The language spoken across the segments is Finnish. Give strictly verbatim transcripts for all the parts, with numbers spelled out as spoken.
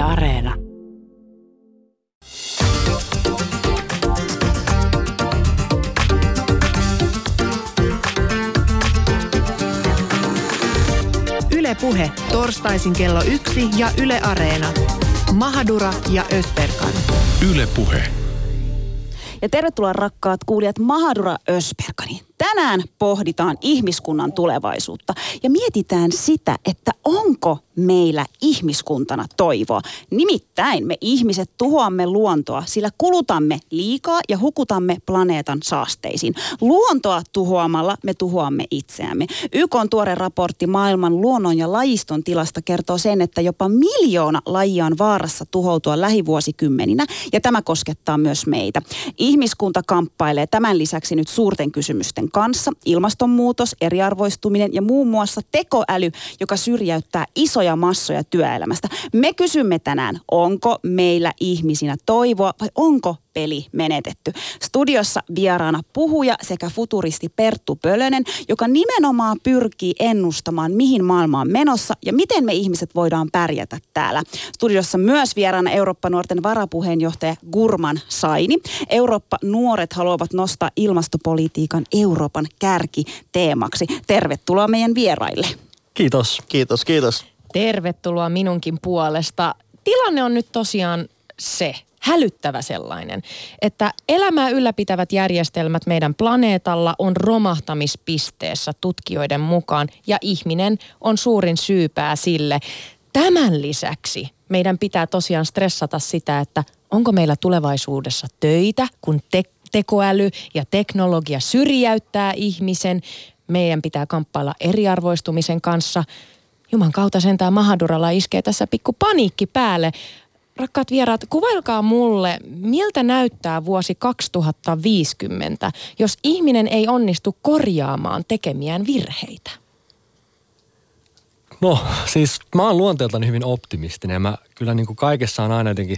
Yle Areena. Yle Puhe, torstaisin kello yksi ja Yle Areena. Mahadura ja Özberkan. Yle Puhe. Ja tervetuloa rakkaat kuulijat Mahadura Özberkaniin. Tänään pohditaan ihmiskunnan tulevaisuutta ja mietitään sitä, että onko meillä ihmiskuntana toivoa. Nimittäin me ihmiset tuhoamme luontoa, sillä kulutamme liikaa ja hukutamme planeetan saasteisiin. Luontoa tuhoamalla me tuhoamme itseämme. Y K:n tuore raportti maailman luonnon ja lajiston tilasta kertoo sen, että jopa miljoona lajia on vaarassa tuhoutua lähivuosikymmeninä ja tämä koskettaa myös meitä. Ihmiskunta kamppailee tämän lisäksi nyt suurten kysymysten kanssa ilmastonmuutos, eriarvoistuminen ja muun muassa tekoäly, joka syrjäyttää isoja massoja työelämästä. Me kysymme tänään, onko meillä ihmisinä toivoa vai onko peli menetetty. Studiossa vieraana puhuja sekä futuristi Perttu Pölönen, joka nimenomaan pyrkii ennustamaan, mihin maailma on menossa ja miten me ihmiset voidaan pärjätä täällä. Studiossa myös vieraana Eurooppa-nuorten varapuheenjohtaja Gurmann Saini. Eurooppa-nuoret haluavat nostaa ilmastopolitiikan Euroopan kärkiteemaksi. Tervetuloa meidän vieraille. Kiitos. Kiitos, kiitos. Tervetuloa minunkin puolesta. Tilanne on nyt tosiaan se, hälyttävä sellainen, että elämää ylläpitävät järjestelmät meidän planeetalla on romahtamispisteessä tutkijoiden mukaan ja ihminen on suurin syypää sille. Tämän lisäksi meidän pitää tosiaan stressata sitä, että onko meillä tulevaisuudessa töitä, kun te- tekoäly ja teknologia syrjäyttää ihmisen. Meidän pitää kamppailla eriarvoistumisen kanssa. Juman kautta sentään Mahaduralla iskee tässä pikku paniikki päälle. Rakkaat vieraat, kuvailkaa mulle, miltä näyttää vuosi kaksituhattaviisikymmentä, jos ihminen ei onnistu korjaamaan tekemiään virheitä? No siis mä oon luonteeltani hyvin optimistinen. Mä kyllä niin kuin kaikessa on aina jotenkin,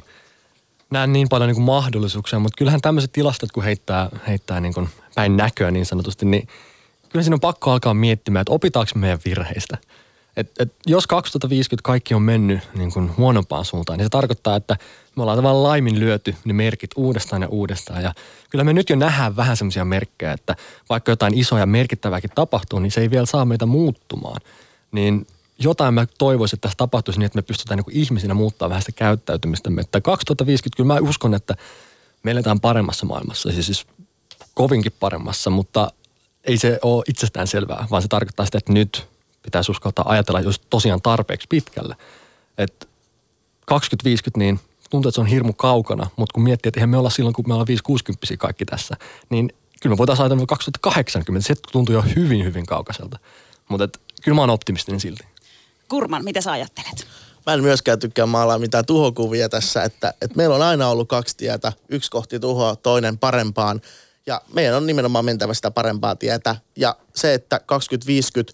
näen niin paljon niin kuin mahdollisuuksia, mutta kyllähän tämmöiset tilastot, kun heittää, heittää niin kuin päin näköä niin sanotusti, niin kyllä siinä on pakko alkaa miettimään, että opitaanko meidän virheistä. Et, et jos kaksituhattaviisikymmentä kaikki on mennyt niin kuin huonompaan suuntaan, niin se tarkoittaa, että me ollaan tavallaan laiminlyöty ne merkit uudestaan ja uudestaan. Ja kyllä me nyt jo nähdään vähän semmoisia merkkejä, että vaikka jotain isoja merkittävääkin tapahtuu, niin se ei vielä saa meitä muuttumaan. Niin jotain mä toivoisin, että tässä tapahtuisi niin, että me pystytään niin kuin ihmisinä muuttaa vähän sitä käyttäytymistämme. Että kaksituhattaviisikymmentä, kyllä mä uskon, että me eletään paremmassa maailmassa, siis, siis kovinkin paremmassa, mutta ei se ole itsestään selvää, vaan se tarkoittaa sitä, että nyt pitäisi uskaltaa ajatella just tosiaan tarpeeksi pitkälle. Että kaksikymmentä viisikymmentä niin tuntuu, että se on hirmu kaukana, mutta kun miettii, että eihän me olla silloin, kun me ollaan viisi kuusikymmentä kaikki tässä, niin kyllä me voitaisiin ajatella kaksituhattakahdeksankymmentä. Se tuntuu jo hyvin, hyvin kaukaiselta. Mutta kyllä mä oon optimistinen silti. Gurmann, mitä sä ajattelet? Mä en myöskään tykkää maalaa mitään tuhokuvia tässä, että, että meillä on aina ollut kaksi tietä. Yksi kohti tuhoa, toinen parempaan. Ja meidän on nimenomaan mentävä sitä parempaa tietä. Ja se, että kaksikymmentä viisikymmentä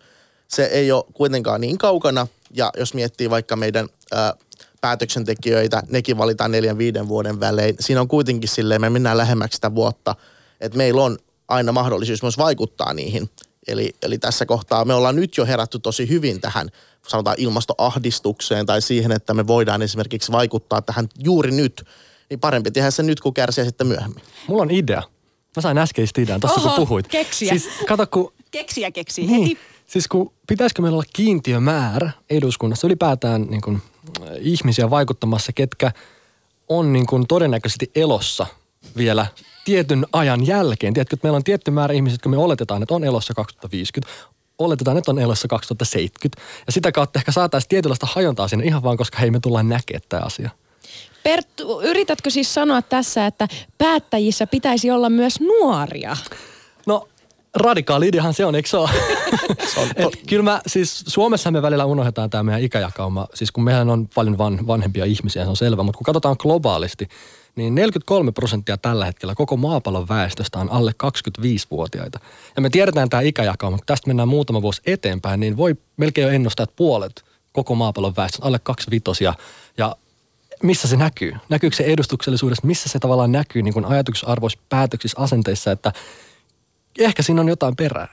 se ei ole kuitenkaan niin kaukana, ja jos miettii vaikka meidän ää, päätöksentekijöitä, nekin valitaan neljän viiden vuoden välein. Siinä on kuitenkin silleen, me mennään lähemmäksi sitä vuotta, että meillä on aina mahdollisuus myös vaikuttaa niihin. Eli, eli tässä kohtaa me ollaan nyt jo herätty tosi hyvin tähän, sanotaan ilmastoahdistukseen tai siihen, että me voidaan esimerkiksi vaikuttaa tähän juuri nyt. Niin parempi tehdä se nyt, kuin kärsiä sitten myöhemmin. Mulla on idea. Mä sain äskeistä idean tuossa, kun puhuit. Keksiä. Siis, kato, kun... Keksiä keksii niin. Heti. Siis kun pitäisikö meillä olla kiintiömäärä eduskunnassa ylipäätään niin kuin, ihmisiä vaikuttamassa, ketkä on niin kuin, todennäköisesti elossa vielä tietyn ajan jälkeen. Tiedätkö, että meillä on tietty määrä ihmisiä, jotka me oletetaan, että on elossa kaksituhattaviisikymmentä, oletetaan, että on elossa kaksituhattaseitsemänkymmentä. Ja sitä kautta ehkä saataisiin tietynlaista hajontaa sinne ihan vaan, koska hei, me tullaan näkemään tämä asia. Perttu, yritätkö siis sanoa tässä, että päättäjissä pitäisi olla myös nuoria? No... Radikaali ideahan se on, eikö se ole? Kyllä mä, siis Suomessa me välillä unohdetaan tämä meidän ikäjakauma. Siis kun mehän on paljon van, vanhempia ihmisiä, se on selvä. Mutta kun katsotaan globaalisti, niin neljäkymmentäkolme prosenttia tällä hetkellä koko maapallon väestöstä on alle kaksikymmentäviisivuotiaita. Ja me tiedetään tämä ikäjakauma, kun tästä mennään muutama vuosi eteenpäin, niin voi melkein jo ennustaa, että puolet koko maapallon väestöstä alle kaksikymmentäviisi. Ja missä se näkyy? Näkyykö se edustuksellisuudessa? Missä se tavallaan näkyy niin kuin ajatuksen arvoissa, päätöksissä, asenteissa, että Ehkä siinä on jotain perää.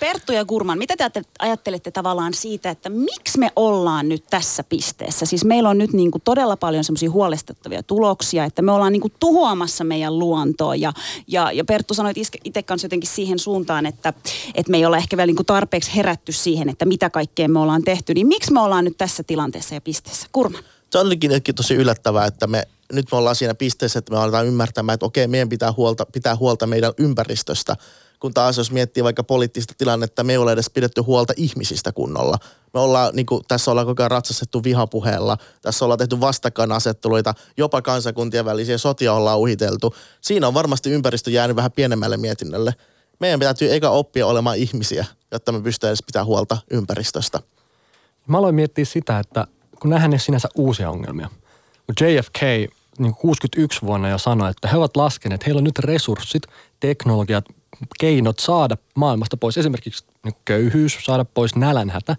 Perttu ja Gurmann, mitä te ajattelette tavallaan siitä, että miksi me ollaan nyt tässä pisteessä? Siis meillä on nyt niin kuin todella paljon semmoisia huolestuttavia tuloksia, että me ollaan niin kuin tuhoamassa meidän luontoa. Ja, ja, ja Perttu sanoi itse kanssa jotenkin siihen suuntaan, että, että me ei olla ehkä vielä niin kuin tarpeeksi herätty siihen, että mitä kaikkea me ollaan tehty. Niin miksi me ollaan nyt tässä tilanteessa ja pisteessä? Gurmann. Se olikin tosi yllättävää, että me... Nyt me ollaan siinä pisteessä, että me aletaan ymmärtämään, että okei, meidän pitää huolta, pitää huolta meidän ympäristöstä. Kun taas jos miettii vaikka poliittista tilannetta, me ei ole edes pidetty huolta ihmisistä kunnolla. Me ollaan, niin kuin, tässä ollaan koko ajan ratsastettu vihapuheella, tässä ollaan tehty vastakkainasetteluita, jopa kansakuntien välisiä sotia ollaan uhiteltu. Siinä on varmasti ympäristö jäänyt vähän pienemmälle mietinnölle. Meidän täytyy eikä oppia olemaan ihmisiä, jotta me pystytään edes pitämään huolta ympäristöstä. Mä aloin miettiä sitä, että kun nähdään ne sinänsä uusia ongelmia. J F K niin kuusikymmentäyksi vuonna jo sanoi, että he ovat laskeneet, että heillä on nyt resurssit, teknologiat, keinot saada maailmasta pois. Esimerkiksi niin köyhyys, saada pois nälänhätä.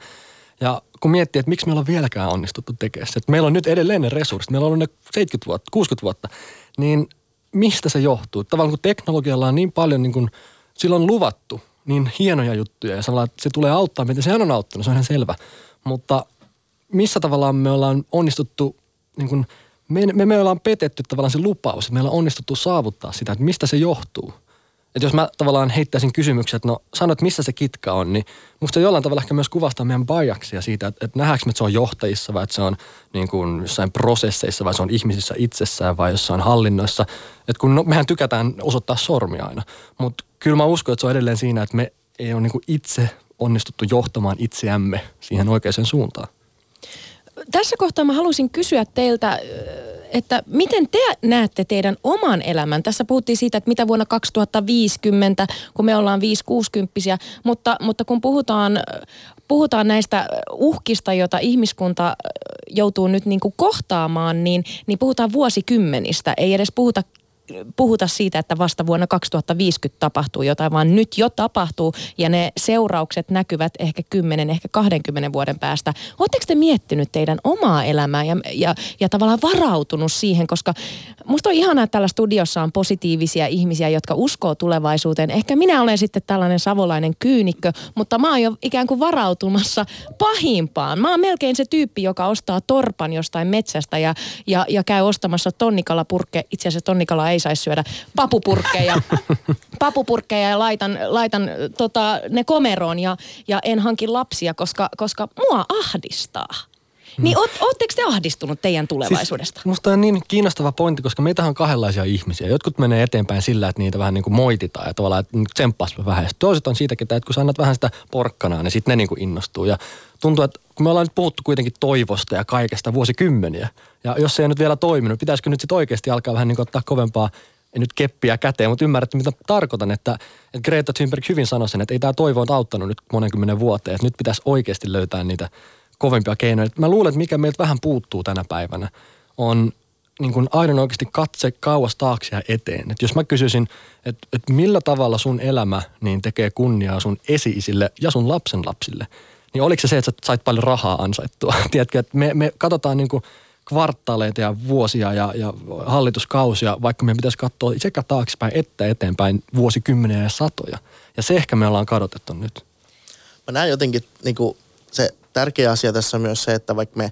Ja kun miettii, että miksi meillä on vieläkään onnistuttu tekemään se, että meillä on nyt edelleen ne resurssit, meillä on ollut ne seitsemänkymmentä vuotta, kuusikymmentä vuotta, niin mistä se johtuu? Tavallaan kun teknologialla on niin paljon, niin kuin silloin luvattu, niin hienoja juttuja ja sanotaan, että se tulee auttaa meitä. Sehän on auttanut, se on ihan selvä. Mutta missä tavallaan me ollaan onnistuttu niin kuin Me, me, me ollaan petetty tavallaan se lupaus, että meillä on onnistuttu saavuttaa sitä, että mistä se johtuu. Että jos mä tavallaan heittäisin kysymyksen, että no sano, että missä se kitka on, niin musta se jollain tavalla ehkä myös kuvastaa meidän bajaksia siitä, että, että nähdäänkö me, että se on johtajissa vai että se on niin kuin jossain prosesseissa vai se on ihmisissä itsessään vai jossain hallinnoissa. Että kun no, mehän tykätään osoittaa sormia aina, mutta kyllä mä uskon, että se on edelleen siinä, että me ei ole niin kuin itse onnistuttu johtamaan itseämme siihen oikeaan suuntaan. Tässä kohtaa mä haluaisin kysyä teiltä, että miten te näette teidän oman elämän? Tässä puhuttiin siitä, että mitä vuonna kaksituhattaviisikymmentä, kun me ollaan viisi kuusikymppisiä, mutta, mutta kun puhutaan, puhutaan näistä uhkista, joita ihmiskunta joutuu nyt niin kuin kohtaamaan, niin, niin puhutaan vuosikymmenistä. Ei edes puhuta, puhuta siitä, että vasta vuonna kaksituhattaviisikymmentä tapahtuu jotain, vaan nyt jo tapahtuu ja ne seuraukset näkyvät ehkä kymmenen, ehkä kahdenkymmenen vuoden päästä. Oletteko te miettinyt teidän omaa elämää ja, ja, ja tavallaan varautunut siihen, koska musta on ihanaa, että täällä studiossa on positiivisia ihmisiä, jotka uskoo tulevaisuuteen. Ehkä minä olen sitten tällainen savolainen kyynikkö, mutta mä oon jo ikään kuin varautumassa pahimpaan. Mä oon melkein se tyyppi, joka ostaa torpan jostain metsästä ja, ja, ja käy ostamassa tonnikalapurkke, itse asiassa tonnikala ei ei saisi syödä papupurkkeja, papupurkkeja ja laitan, laitan tota, ne komeroon ja, ja en hanki lapsia, koska, koska mua ahdistaa. Niin mm. ootteko te ahdistunut teidän tulevaisuudesta? Siis, musta on niin kiinnostava pointti, koska meitähän on kahdenlaisia ihmisiä. Jotkut menee eteenpäin sillä, että niitä vähän niin kuin moititaan ja tavallaan tsemppaisivat vähän. Ja toiset on siitäkin, että kun sä annat vähän sitä porkkanaa, niin sitten ne niin kuin innostuu. Ja tuntuu, että kun me ollaan nyt puhuttu kuitenkin toivosta ja kaikesta vuosikymmeniä, ja jos se ei nyt vielä toiminut, pitäisikö nyt sitten oikeasti alkaa vähän niin kuin ottaa kovempaa, en nyt keppiä käteen, mutta ymmärrätte, mitä tarkoitan, että, että Greta Thunberg hyvin sanoi sen, että ei tämä toivo ole auttanut nyt monenkymmenen vuoteen, että nyt pitäisi oikeasti löytää niitä kovimpia keinoja. Mä luulen, että mikä meiltä vähän puuttuu tänä päivänä on niin kuin aina oikeasti katse kauas taakse ja eteen. Et jos mä kysyisin, että et millä tavalla sun elämä niin tekee kunniaa sun esi-isille ja sun lapsen lapsille, niin oliko se se, että sä sait paljon rahaa ansaittua? Tiedätkö, että me, me katsotaan niin kuin kvartaaleita ja vuosia ja, ja hallituskausia, vaikka meidän pitäisi katsoa sekä taaksepäin että eteenpäin vuosikymmeniä ja satoja. Ja se ehkä me ollaan kadotettu nyt. Mä näen jotenkin niin kuin se... Tärkeä asia tässä on myös se, että vaikka me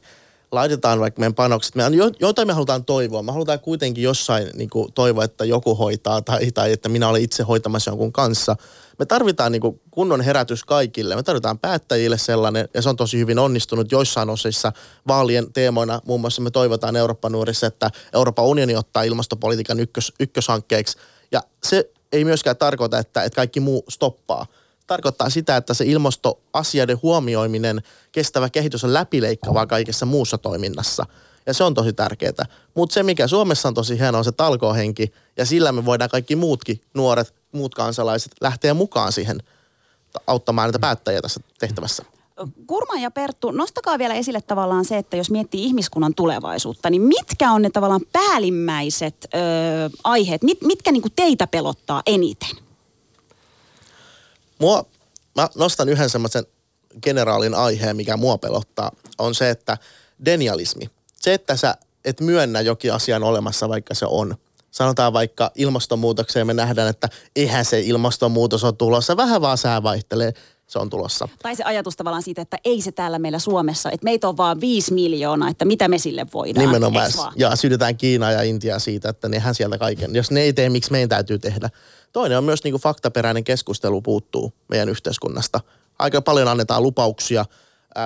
laitetaan vaikka meidän panokset, me, jotain me halutaan toivoa. Me halutaan kuitenkin jossain niin kuin, toivoa, että joku hoitaa tai, tai että minä olen itse hoitamassa jonkun kanssa. Me tarvitaan niin kuin, kunnon herätys kaikille. Me tarvitaan päättäjille sellainen, ja se on tosi hyvin onnistunut joissain osissa vaalien teemoina. Muun muassa me toivotaan Eurooppa-nuorissa, että Euroopan unioni ottaa ilmastopolitiikan ykkös, ykköshankkeeksi. Ja se ei myöskään tarkoita, että, että kaikki muu stoppaa. Tarkoittaa sitä, että se ilmastoasioiden huomioiminen, kestävä kehitys on läpileikkaavaa kaikessa muussa toiminnassa. Ja se on tosi tärkeää. Mutta se, mikä Suomessa on tosi hienoa, on se talkoohenki. Ja sillä me voidaan kaikki muutkin nuoret, muut kansalaiset lähteä mukaan siihen auttamaan näitä päättäjiä tässä tehtävässä. Gurmann ja Perttu, nostakaa vielä esille tavallaan se, että jos miettii ihmiskunnan tulevaisuutta, niin mitkä on ne tavallaan päällimmäiset ö, aiheet? Mit, mitkä niinku teitä pelottaa eniten? Mua, mä nostan yhden semmoisen generaalin aiheen, mikä mua pelottaa, on se, että denialismi. Se, että sä et myönnä jokin asian olemassa, vaikka se on. sanotaan vaikka ilmastonmuutokseen, me nähdään, että eihän se ilmastonmuutos on tulossa, vähän vaan sää vaihtelee. Se on tulossa. Tai se ajatus tavallaan siitä, että ei se täällä meillä Suomessa, että meitä on vaan viisi miljoonaa, että mitä me sille voidaan. Nimenomaan. Ja syytetään Kiinaa ja Intiaa siitä, että nehän sieltä kaiken. Jos ne ei tee, miksi meidän täytyy tehdä. Toinen on myös niin kuin faktaperäinen keskustelu puuttuu meidän yhteiskunnasta. Aika paljon annetaan lupauksia,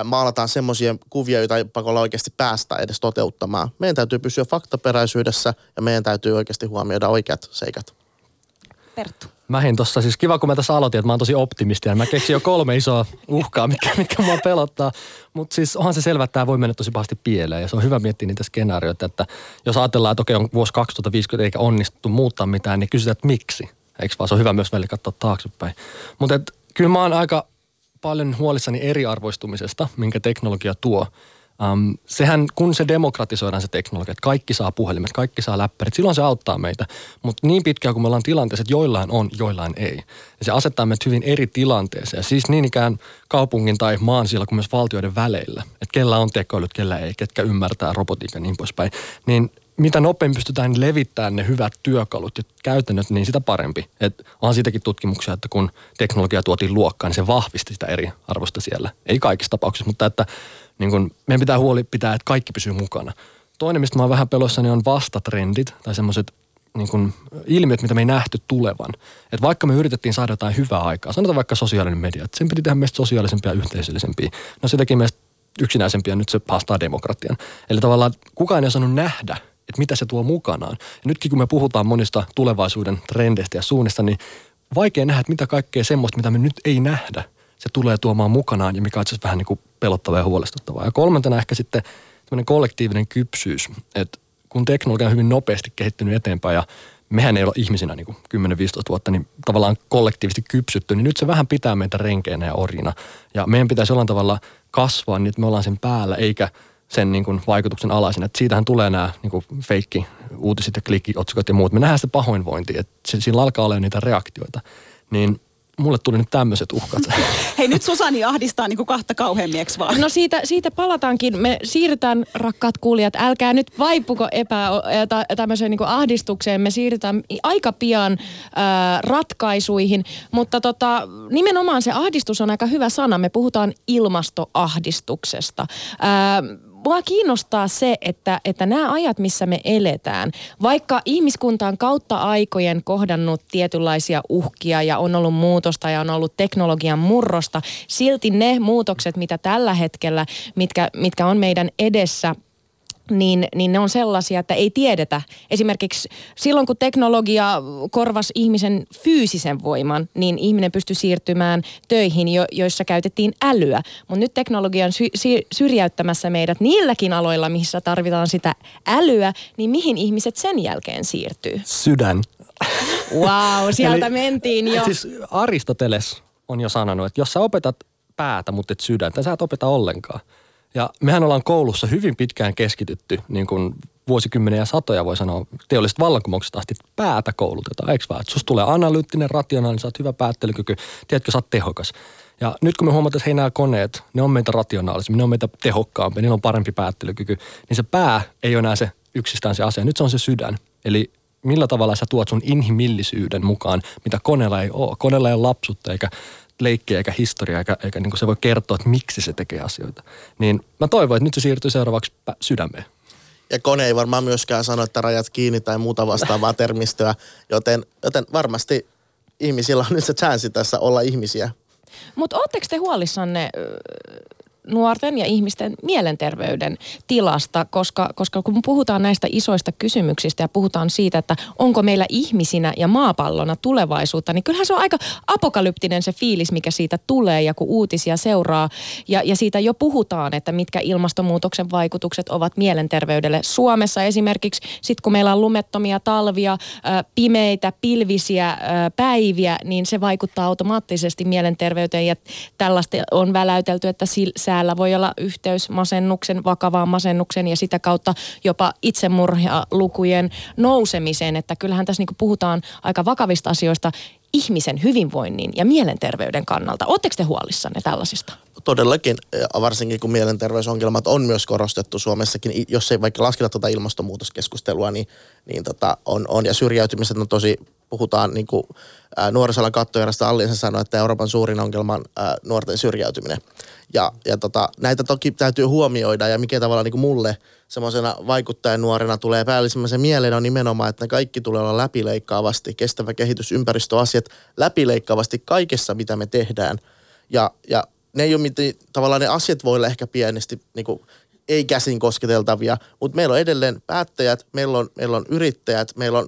maalataan semmoisia kuvia, joita ei pakolla oikeasti päästä edes toteuttamaan. Meidän täytyy pysyä faktaperäisyydessä ja meidän täytyy oikeasti huomioida oikeat seikat. Perttu. Mähin tossa, siis kiva kun mä tässä aloitin, että mä oon tosi optimisti ja mä keksin jo kolme isoa uhkaa, mitkä, mitkä mua pelottaa. Mutta siis onhan se selvä, että tämä voi mennä tosi pahasti pieleen ja se on hyvä miettiä niitä skenaarioita, että jos ajatellaan, että okei on vuosi kaksituhattaviisikymmentä eikä onnistuttu muuttaa mitään, niin kysytään, että miksi? Eikö vaan se on hyvä myös välillä katsoa taaksepäin. Mutta kyllä mä oon aika paljon huolissani eriarvoistumisesta, minkä teknologia tuo. Um, sehän, kun se demokratisoidaan se teknologia, että kaikki saa puhelimet, kaikki saa läppärit, silloin se auttaa meitä. Mutta niin pitkään, kun me ollaan tilanteessa, että joillain on, joillain ei. Ja se asettaa meidät hyvin eri tilanteeseen. Siis niin ikään kaupungin tai maan sillä kuin myös valtioiden väleillä. Että kellä on tekoilyt, kellä ei, ketkä ymmärtää robotiikkaa ja niin poispäin. Niin mitä nopeammin pystytään levittämään ne hyvät työkalut ja käytännöt, niin sitä parempi. Et onhan siitäkin tutkimuksia, että kun teknologia tuotiin luokkaan, niin se vahvisti sitä eri arvosta siellä. Ei kaikissa tapauksissa, mutta että niin kun meidän pitää huoli pitää, että kaikki pysyy mukana. Toinen, mistä mä oon vähän peloissani, on vastatrendit tai semmoiset niin kun ilmiöt, mitä me ei nähty tulevan. Et vaikka me yritettiin saada jotain hyvää aikaa, sanotaan vaikka sosiaalinen media, että sen piti tehdä meistä sosiaalisempia ja yhteisöllisempiä. No sitäkin meistä yksinäisempiä nyt se haastaa demokratian. Eli tavallaan kukaan ei osannut nähdä, että mitä se tuo mukanaan. Ja nytkin kun me puhutaan monista tulevaisuuden trendeistä ja suunnista, niin vaikea nähdä, että mitä kaikkea semmoista, mitä me nyt ei nähdä, se tulee tuomaan mukanaan ja mikä on itse asiassa vähän niin kuin pelottavaa ja huolestuttavaa. Ja kolmantena ehkä sitten tämmöinen kollektiivinen kypsyys, että kun teknologia on hyvin nopeasti kehittynyt eteenpäin ja mehän ei ole ihmisinä niin kuin kymmenen viisitoista vuotta, niin tavallaan kollektiivisesti kypsytty, niin nyt se vähän pitää meitä renkeinä ja orjina. Ja meidän pitäisi jollain tavalla kasvaa niin, että me ollaan sen päällä eikä sen niin kuin vaikutuksen alaisena. Et siitähän tulee nämä niin kuin feikki uutiset ja klikkiotsikot ja muut. Me nähdään sitä pahoinvointia, että sillä alkaa olla niitä reaktioita. Niin mulle tuli nyt tämmöiset uhkat. Hei, nyt Susani ahdistaa niin kuin kahta kauheammieks vaan. No siitä, siitä palataankin. Me siirrytään, rakkaat kuulijat, älkää nyt vaipuko epä, tämmöiseen niin kuin ahdistukseen. Me siirrytään aika pian ää, ratkaisuihin, mutta tota, nimenomaan se ahdistus on aika hyvä sana. Me puhutaan ilmastoahdistuksesta. Ää, Mua kiinnostaa se, että, että nämä ajat, missä me eletään, vaikka ihmiskunta on kautta aikojen kohdannut tietynlaisia uhkia ja on ollut muutosta ja on ollut teknologian murrosta, silti ne muutokset, mitä tällä hetkellä, mitkä, mitkä on meidän edessä, Niin, niin ne on sellaisia, että ei tiedetä. Esimerkiksi silloin, kun teknologia korvasi ihmisen fyysisen voiman, niin ihminen pystyi siirtymään töihin, jo, joissa käytettiin älyä. Mutta nyt teknologia on sy- sy- syrjäyttämässä meidät niilläkin aloilla, missä tarvitaan sitä älyä, niin mihin ihmiset sen jälkeen siirtyy? Sydän. Wow, sieltä Eli, mentiin jo. Siis Aristoteles on jo sanonut, että jos sä opetat päätä, mutta et sydäntä, sä et opeta ollenkaan. Ja mehän ollaan koulussa hyvin pitkään keskitytty, niin kuin vuosikymmeniä ja satoja voi sanoa, teolliset vallankumoukset asti, päätä koulutetaan, eikö vaan? Että susta tulee analyyttinen, rationaalinen, sä oot hyvä päättelykyky, tiedätkö, sä oot tehokas. Ja nyt kun me huomataan, että hei, nämä koneet, ne on meitä rationaalisemmin, ne on meitä tehokkaampi, niillä on parempi päättelykyky, niin se pää ei ole enää se yksistään se asia, nyt se on se sydän. Eli millä tavalla sä tuot sun inhimillisyyden mukaan, mitä koneella ei ole. Koneella ei ole lapsuutta eikä leikkiä eikä historiaa, eikä, eikä niin kuin se voi kertoa, että miksi se tekee asioita. Niin mä toivon, että nyt se siirtyy seuraavaksi sydämeen. Ja kone ei varmaan myöskään sano, että rajat kiinni tai muuta vastaavaa termistöä, joten, joten varmasti ihmisillä on nyt se chanssi tässä olla ihmisiä. Mutta ootteko te huolissanne nuorten ja ihmisten mielenterveyden tilasta, koska, koska kun puhutaan näistä isoista kysymyksistä ja puhutaan siitä, että onko meillä ihmisinä ja maapallona tulevaisuutta, niin kyllähän se on aika apokalyptinen se fiilis, mikä siitä tulee ja kun uutisia seuraa ja, ja siitä jo puhutaan, että mitkä ilmastonmuutoksen vaikutukset ovat mielenterveydelle. Suomessa esimerkiksi sit kun meillä on lumettomia talvia, pimeitä, pilvisiä päiviä, niin se vaikuttaa automaattisesti mielenterveyteen ja tällaista on väläytelty, että sä Täällä voi olla yhteys masennuksen, vakavaan masennuksen ja sitä kautta jopa itsemurhalukujen nousemiseen. Että kyllähän tässä niin kuin puhutaan aika vakavista asioista ihmisen hyvinvoinnin ja mielenterveyden kannalta? Oletteko te huolissanne tällaisista? Todellakin, varsinkin kun mielenterveysongelmat on myös korostettu Suomessakin, jos ei vaikka lasketa tuota ilmastonmuutoskeskustelua, niin, niin tota on, on, ja syrjäytymiset on tosi, puhutaan niin kuin ää, nuorisoalan kattojärjestö Allianssi sanoi, että Euroopan suurin ongelma on ää, nuorten syrjäytyminen. Ja, ja tota, näitä toki täytyy huomioida, ja mikä tavalla niin kuin mulle semmoisena vaikuttajan nuorena tulee päällisimmäisen mieleen on nimenomaan, että kaikki tulee olla läpileikkaavasti, kestävä kehitys, ympäristöasiat, läpileikkaavasti kaikessa, mitä me tehdään. Ja, ja ne ei ole mitään, tavallaan ne asiat voi olla ehkä pienesti niin kuin, ei käsin kosketeltavia, mutta meillä on edelleen päättäjät, meillä on, meillä on yrittäjät, meillä on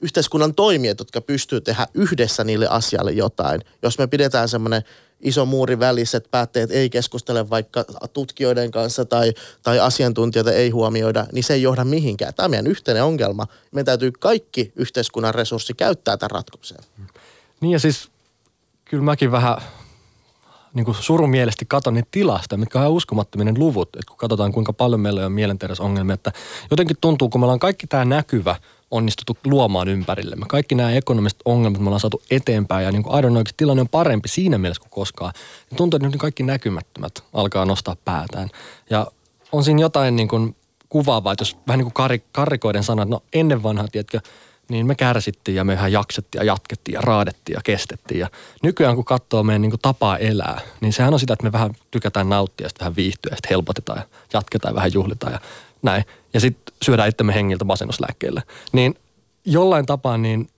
yhteiskunnan toimijat, jotka pystyy tehdä yhdessä niille asialle jotain. Jos me pidetään semmoinen iso muurin välissä, että päättäjät ei keskustele vaikka tutkijoiden kanssa tai, tai asiantuntijoita ei huomioida, niin se ei johda mihinkään. Tämä on meidän yhteinen ongelma. Meidän täytyy kaikki yhteiskunnan resurssi käyttää tämän ratkomiseen. Niin ja siis kyllä mäkin vähän niin kuin surumielisesti katon niitä tilasta, mitkä on ihan uskomattominen luvut, että kun katsotaan kuinka paljon meillä on mielenterveysongelmia, että jotenkin tuntuu, kun meillä on kaikki tämä näkyvä onnistuttu luomaan ympärillemme. Kaikki nämä ekonomiset ongelmat me ollaan saatu eteenpäin ja niin kuin aidon oikeasti tilanne on parempi siinä mielessä kuin koskaan. Ja tuntuu, että nyt kaikki näkymättömät alkaa nostaa päätään. Ja on siinä jotain niin kuin kuvaavaa, että jos vähän niin kuin karikoiden sanoo, että no ennen vanhaa, tiedätkö, niin me kärsittiin ja mehän jaksettiin ja jatkettiin ja raadettiin ja kestettiin. Ja nykyään kun katsoo meidän niin kuin tapaa elää, niin sehän on sitä, että me vähän tykätään nauttia ja sitten vähän viihtyä ja sitten helpotetaan ja jatketaan ja vähän juhlitaan ja näin. Ja sitten syödään itsemme hengiltä masennuslääkkeillä. Niin jollain tapaa niin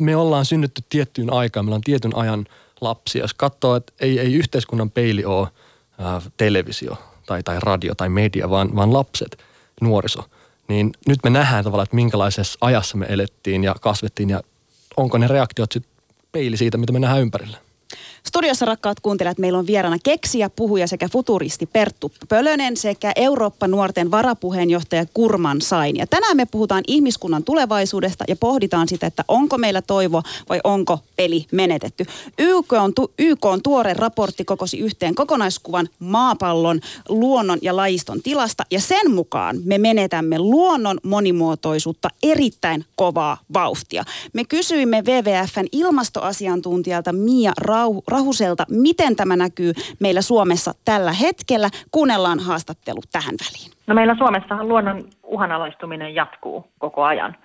me ollaan synnytty tiettyyn aikaan, meillä on tietyn ajan lapsia. Jos katsoo, että ei, ei yhteiskunnan peili ole äh, televisio tai, tai radio tai media, vaan, vaan lapset, nuoriso. Niin nyt me nähdään tavallaan, että minkälaisessa ajassa me elettiin ja kasvettiin ja onko ne reaktiot sitten peili siitä, mitä me nähdään ympärillä. Studiossa, rakkaat kuuntelijat, meillä on vieraana keksijä, puhuja sekä futuristi Perttu Pölönen sekä Eurooppa-nuorten varapuheenjohtaja Gurmann Saini. Ja tänään me puhutaan ihmiskunnan tulevaisuudesta ja pohditaan sitä, että onko meillä toivo vai onko peli menetetty. Y K on, Y K on tuore raportti kokosi yhteen kokonaiskuvan maapallon, luonnon ja lajiston tilasta ja sen mukaan me menetämme luonnon monimuotoisuutta erittäin kovaa vauhtia. Me kysyimme W W F:n ilmastoasiantuntijalta Miia Rahu- Rahuselta, miten tämä näkyy meillä Suomessa tällä hetkellä. Kuunnellaan haastattelu tähän väliin. No meillä Suomessahan luonnon uhanalaistuminen jatkuu koko ajan.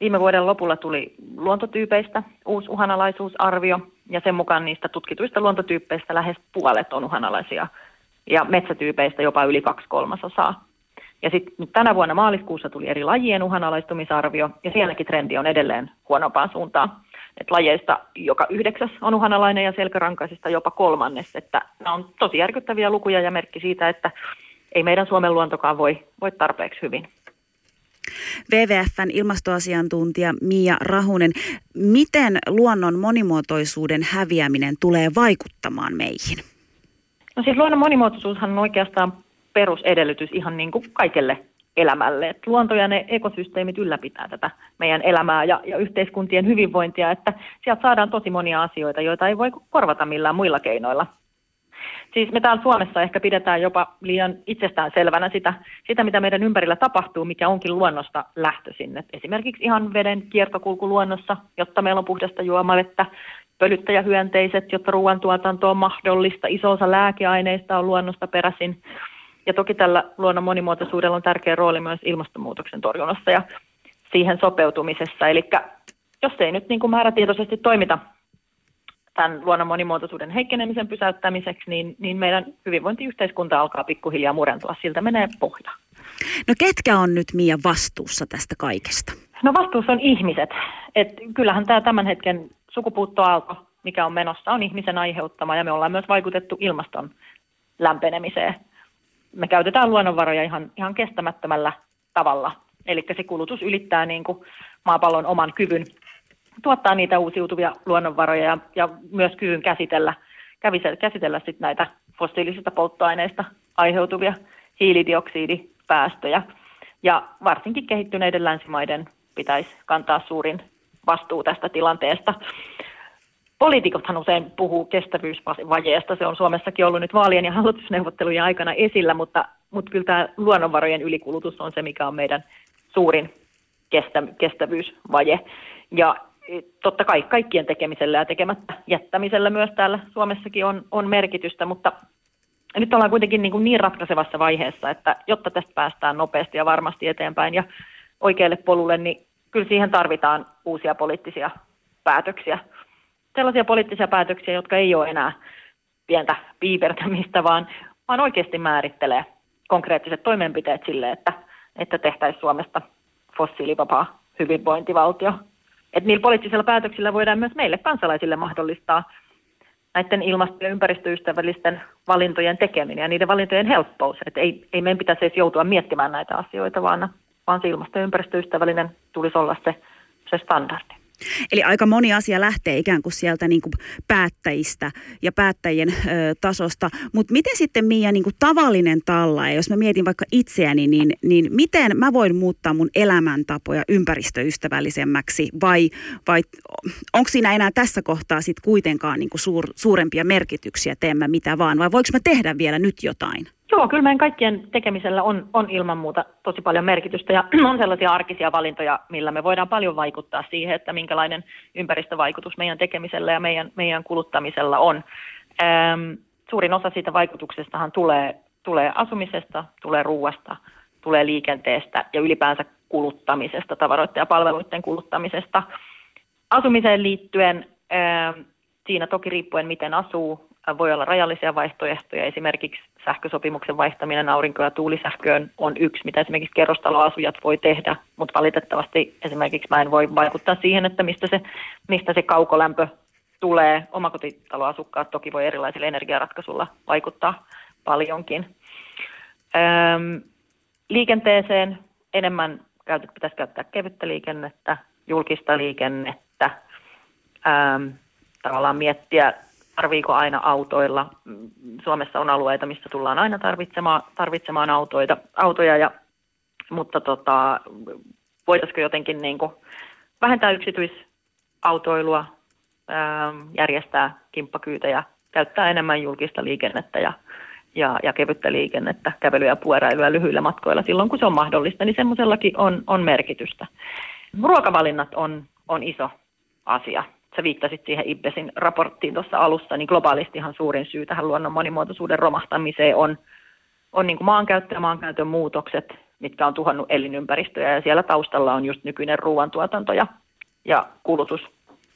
Viime vuoden lopulla tuli luontotyypeistä uusi uhanalaisuusarvio ja sen mukaan niistä tutkituista luontotyyppeistä lähes puolet on uhanalaisia ja metsätyypeistä jopa yli kaksi kolmasosaa. Ja sitten tänä vuonna maaliskuussa tuli eri lajien uhanalaistumisarvio ja sielläkin trendi on edelleen huonompaan suuntaan. Että lajeista joka yhdeksäs on uhanalainen ja selkärankaisista jopa kolmannes. Että nämä on tosi järkyttäviä lukuja ja merkki siitä, että ei meidän Suomen luontokaan voi, voi tarpeeksi hyvin. W W F:n ilmastoasiantuntija Miia Rahunen, miten luonnon monimuotoisuuden häviäminen tulee vaikuttamaan meihin? No siis luonnon monimuotoisuushan on oikeastaan perusedellytys ihan niin kuin kaikelle elämälle. Et luonto ja ne ekosysteemit ylläpitää tätä meidän elämää ja, ja yhteiskuntien hyvinvointia, että sieltä saadaan tosi monia asioita, joita ei voi korvata millään muilla keinoilla. Siis me täällä Suomessa ehkä pidetään jopa liian itsestäänselvänä sitä, sitä mitä meidän ympärillä tapahtuu, mikä onkin luonnosta lähtöisin. Et esimerkiksi ihan veden kiertokulku luonnossa, jotta meillä on puhdasta juomavettä, pölyttäjähyönteiset, jotta ruoantuotanto on mahdollista, iso osa lääkeaineista on luonnosta peräisin. Ja toki tällä luonnon monimuotoisuudella on tärkeä rooli myös ilmastonmuutoksen torjunnassa ja siihen sopeutumisessa. Eli jos ei nyt niin kuin määrätietoisesti toimita tämän luonnon monimuotoisuuden heikkenemisen pysäyttämiseksi, niin, niin meidän hyvinvointiyhteiskunta alkaa pikkuhiljaa murentua. Siltä menee pohja. No ketkä on nyt, Miia, vastuussa tästä kaikesta? No vastuussa on ihmiset. Et kyllähän tämä tämän hetken sukupuuttoaalto, mikä on menossa, on ihmisen aiheuttama ja me ollaan myös vaikutettu ilmaston lämpenemiseen. Me käytetään luonnonvaroja ihan, ihan kestämättömällä tavalla, eli se kulutus ylittää niin kuin maapallon oman kyvyn tuottaa niitä uusiutuvia luonnonvaroja ja, ja myös kyvyn käsitellä, käsitellä sit näitä fossiilisista polttoaineista aiheutuvia hiilidioksidipäästöjä. Ja varsinkin kehittyneiden länsimaiden pitäisi kantaa suurin vastuu tästä tilanteesta. Poliitikothan usein puhuu kestävyysvajeesta, se on Suomessakin ollut nyt vaalien ja hallitusneuvottelujen aikana esillä, mutta, mutta kyllä tämä luonnonvarojen ylikulutus on se, mikä on meidän suurin kestä, kestävyysvaje. Ja totta kai kaikkien tekemisellä ja tekemättä jättämisellä myös täällä Suomessakin on, on merkitystä, mutta nyt ollaan kuitenkin niin, kuin niin ratkaisevassa vaiheessa, että jotta tästä päästään nopeasti ja varmasti eteenpäin ja oikealle polulle, niin kyllä siihen tarvitaan uusia poliittisia päätöksiä. Sellaisia poliittisia päätöksiä, jotka ei ole enää pientä piipertämistä, vaan, vaan oikeasti määrittelee konkreettiset toimenpiteet sille, että, että tehtäisiin Suomesta fossiilivapaa hyvinvointivaltio. Että niillä poliittisilla päätöksillä voidaan myös meille kansalaisille mahdollistaa näiden ilmasto- ja ympäristöystävällisten valintojen tekeminen ja niiden valintojen helppous. Että ei, ei meidän pitäisi edes joutua miettimään näitä asioita, vaan, vaan se ilmasto- ja ympäristöystävällinen tulisi olla se, se standardi. Eli aika moni asia lähtee ikään kuin sieltä niin kuin päättäjistä ja päättäjien ö, tasosta. Mutta miten sitten, Miia, niin kuin tavallinen tallaaja, jos mä mietin vaikka itseäni, niin, niin miten mä voin muuttaa mun elämäntapoja ympäristöystävällisemmäksi? Vai, vai onko siinä enää tässä kohtaa sit kuitenkaan niin kuin suur, suurempia merkityksiä, teen mä mitä vaan? Vai voiko mä tehdä vielä nyt jotain? Joo, kyllä meidän kaikkien tekemisellä on, on ilman muuta tosi paljon merkitystä ja on sellaisia arkisia valintoja, millä me voidaan paljon vaikuttaa siihen, että minkälainen ympäristövaikutus meidän tekemisellä ja meidän, meidän kuluttamisella on. Ähm, suurin osa siitä vaikutuksestahan tulee, tulee asumisesta, tulee ruuasta, tulee liikenteestä ja ylipäänsä kuluttamisesta, tavaroiden ja palveluiden kuluttamisesta. Asumiseen liittyen, ähm, siinä toki riippuen miten asuu, voi olla rajallisia vaihtoehtoja. Esimerkiksi sähkösopimuksen vaihtaminen aurinko- ja tuulisähköön on yksi, mitä esimerkiksi kerrostaloasujat voi tehdä, mutta valitettavasti esimerkiksi mä en voi vaikuttaa siihen, että mistä se, mistä se kaukolämpö tulee. Omakotitaloasukkaat toki voi erilaisilla energiaratkaisuilla vaikuttaa paljonkin. Öm, liikenteeseen enemmän pitäisi käyttää kevyttä liikennettä, julkista liikennettä, Öm, tavallaan miettiä, tarviiko aina autoilla? Suomessa on alueita, missä tullaan aina tarvitsemaan, tarvitsemaan autoita, autoja, ja, mutta tota, voitaisiko jotenkin niin kuin vähentää yksityisautoilua, ää, järjestää kimppakyytejä, käyttää enemmän julkista liikennettä ja, ja, ja kevyttä liikennettä, kävelyä ja pyöräilyä lyhyillä matkoilla silloin, kun se on mahdollista, niin semmoisellakin on, on merkitystä. Ruokavalinnat on, on iso asia. Sä viittasit siihen I P C S:n raporttiin tuossa alussa, niin globaalistihan suurin syy tähän luonnon monimuotoisuuden romahtamiseen on, on niin kuin maankäyttö ja maankäytön muutokset, mitkä on tuhannut elinympäristöjä, ja siellä taustalla on just nykyinen ruoantuotanto ja, ja kulutus.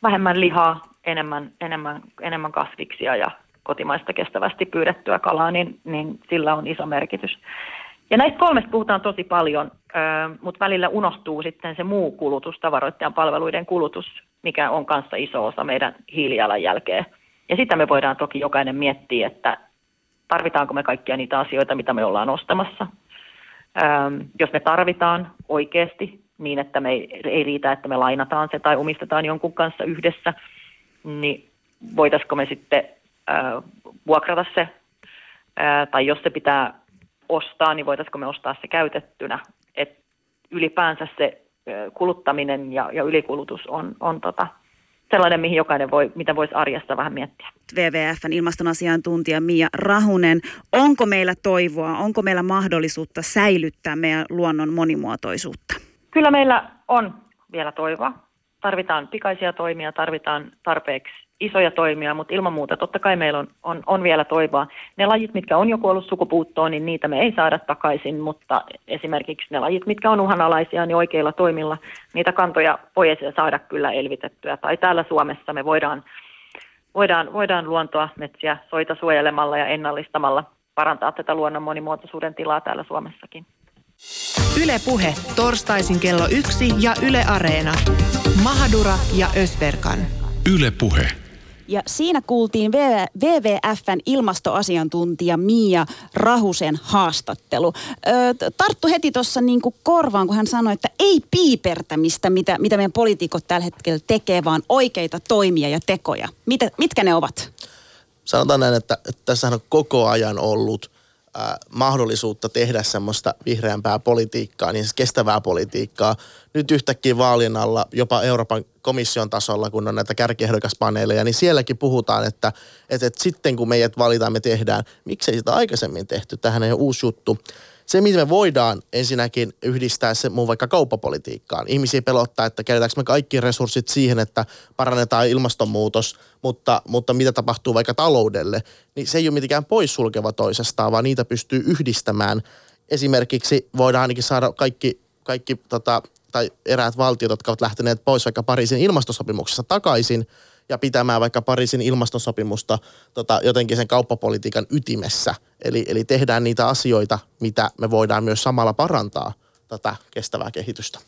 Vähemmän lihaa, enemmän, enemmän, enemmän kasviksia ja kotimaista kestävästi pyydettyä kalaa, niin, niin sillä on iso merkitys. Ja näistä kolmesta puhutaan tosi paljon, mutta välillä unohtuu sitten se muu kulutus, tavaroiden ja palveluiden kulutus, mikä on kanssa iso osa meidän hiilijalanjälkeä. Ja sitä me voidaan toki jokainen miettiä, että tarvitaanko me kaikkia niitä asioita, mitä me ollaan ostamassa. Jos me tarvitaan oikeasti niin, että me ei riitä, että me lainataan se tai omistetaan jonkun kanssa yhdessä, niin voitaisiko me sitten vuokrata se, tai jos se pitää ostaa, niin voitaisiko me ostaa se käytettynä. Et ylipäänsä se kuluttaminen ja, ja ylikulutus on, on tota, sellainen, mihin jokainen voi, mitä voisi arjessa vähän miettiä. W W F:n ilmastonasiantuntija Miia Rahunen, onko meillä toivoa, onko meillä mahdollisuutta säilyttää meidän luonnon monimuotoisuutta? Kyllä meillä on vielä toivoa. Tarvitaan pikaisia toimia, tarvitaan tarpeeksi isoja toimia, mutta ilman muuta totta kai meillä on, on, on vielä toivoa. Ne lajit, mitkä on jo kuollut sukupuuttoon, niin niitä me ei saada takaisin, mutta esimerkiksi ne lajit, mitkä on uhanalaisia, niin oikeilla toimilla niitä kantoja voi saada kyllä elvitettyä. Tai täällä Suomessa me voidaan, voidaan, voidaan luontoa, metsiä, soita suojelemalla ja ennallistamalla parantaa tätä luonnon monimuotoisuuden tilaa täällä Suomessakin. Yle Puhe, torstaisin kello yksi ja Yle Areena. Mahadura ja Özberkan. Yle Puhe. Ja siinä kuultiin W W F:n ilmastoasiantuntija Miia Rahusen haastattelu. Öö, tarttu heti tuossa niinku korvaan, kun hän sanoi, että ei piipertämistä, mitä, mitä meidän poliitikot tällä hetkellä tekee, vaan oikeita toimia ja tekoja. Mitä, mitkä ne ovat? Sanotaan näin, että, että tässähän on koko ajan ollut äh, mahdollisuutta tehdä semmoista vihreämpää politiikkaa, niin siis kestävää politiikkaa. Nyt yhtäkkiä vaalien alla, jopa Euroopan komission tasolla, kun on näitä kärkiehdokaspaneeleja, niin sielläkin puhutaan, että, että, että sitten kun meidät valitaan, me tehdään. Miksei sitä aikaisemmin tehty? Tämähän ei ole uusi juttu. se, mitä me voidaan ensinnäkin yhdistää se muun vaikka kauppapolitiikkaan. Ihmisiä pelottaa, että käytetäänkö me kaikki resurssit siihen, että parannetaan ilmastonmuutos, mutta, mutta mitä tapahtuu vaikka taloudelle, niin se ei ole mitenkään poissulkeva toisestaan, vaan niitä pystyy yhdistämään. Esimerkiksi voidaan ainakin saada kaikki, kaikki tota, tai eräät valtiot, jotka ovat lähteneet pois vaikka Pariisin ilmastosopimuksessa takaisin, ja pitämään vaikka Pariisin ilmastosopimusta tota, jotenkin sen kauppapolitiikan ytimessä. Eli, eli tehdään niitä asioita, mitä me voidaan myös samalla parantaa tätä kestävää kehitystä.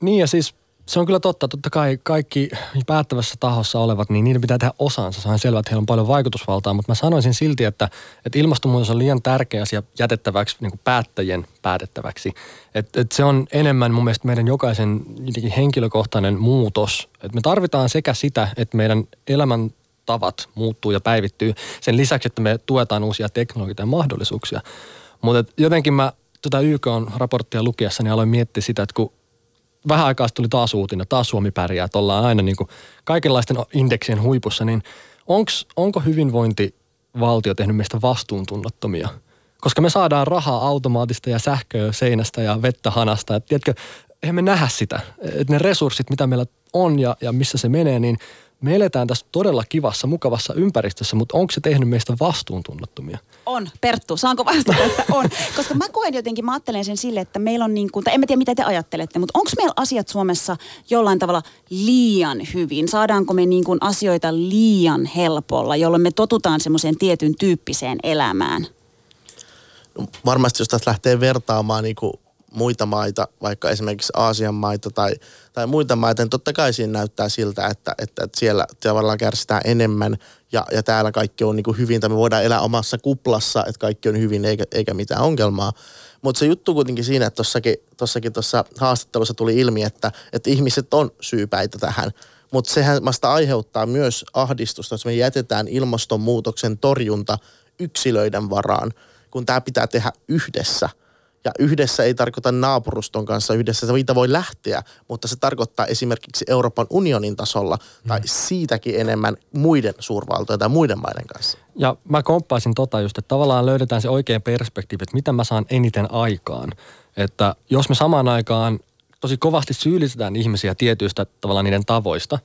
Niin ja siis se on kyllä totta. Totta kai kaikki päättävässä tahossa olevat, niin niiden pitää tehdä osansa. Se on selvää, että heillä on paljon vaikutusvaltaa, mutta mä sanoisin silti, että, että ilmastonmuutos on liian tärkeä asia jätettäväksi niin kuin päättäjien päätettäväksi. Et, et se on enemmän mun mielestä meidän jokaisen henkilökohtainen muutos. Et me tarvitaan sekä sitä, että meidän elämäntavat muuttuu ja päivittyy sen lisäksi, että me tuetaan uusia teknologioita ja mahdollisuuksia. Mutta jotenkin mä tuota Y K-raporttia lukiessa niin aloin miettiä sitä, että kun vähän aikaa tuli taas uutinen, taas Suomi pärjää, että ollaan aina niin kuin kaikenlaisten indeksien huipussa, niin onks, onko hyvinvointivaltio tehnyt meistä vastuuntunnottomia? Koska me saadaan rahaa automaatista ja sähköä seinästä ja vettä hanasta. Et tiedätkö, eihän me nähdä sitä. Et ne resurssit, mitä meillä on ja, ja missä se menee, niin me eletään tässä todella kivassa, mukavassa ympäristössä, mutta onko se tehnyt meistä vastuuntunnottomia? On. Perttu, saanko vastata, että on? Koska mä koen jotenkin, mä ajattelen sen sille, että meillä on niin kuin, tai en mä tiedä mitä te ajattelette, mutta onko meillä asiat Suomessa jollain tavalla liian hyvin? Saadaanko me niin kuin asioita liian helpolla, jolloin me totutaan semmoiseen tietyn tyyppiseen elämään? No, varmasti jos tästä lähtee vertaamaan niin kuin muita maita, vaikka esimerkiksi Aasian maita tai, tai muita maita, niin totta kai siinä näyttää siltä, että, että, että siellä tavallaan kärsitään enemmän ja, ja täällä kaikki on niin kuin hyvin, tai me voidaan elää omassa kuplassa, että kaikki on hyvin eikä, eikä mitään ongelmaa. Mutta se juttu kuitenkin siinä, että tossakin tuossa haastattelussa tuli ilmi, että, että ihmiset on syypäitä tähän. Mutta sehän vasta aiheuttaa myös ahdistusta, jos me jätetään ilmastonmuutoksen torjunta yksilöiden varaan, kun tämä pitää tehdä yhdessä. Ja yhdessä ei tarkoita naapuruston kanssa, yhdessä siitä voi lähteä, mutta se tarkoittaa esimerkiksi Euroopan unionin tasolla tai siitäkin enemmän muiden suurvaltojen tai muiden maiden kanssa. Ja mä komppaisin tota just, että tavallaan löydetään se oikea perspektiivi, että mitä mä saan eniten aikaan. Että jos me samaan aikaan tosi kovasti syyllistetään ihmisiä tietyistä tavallaan niiden tavoista,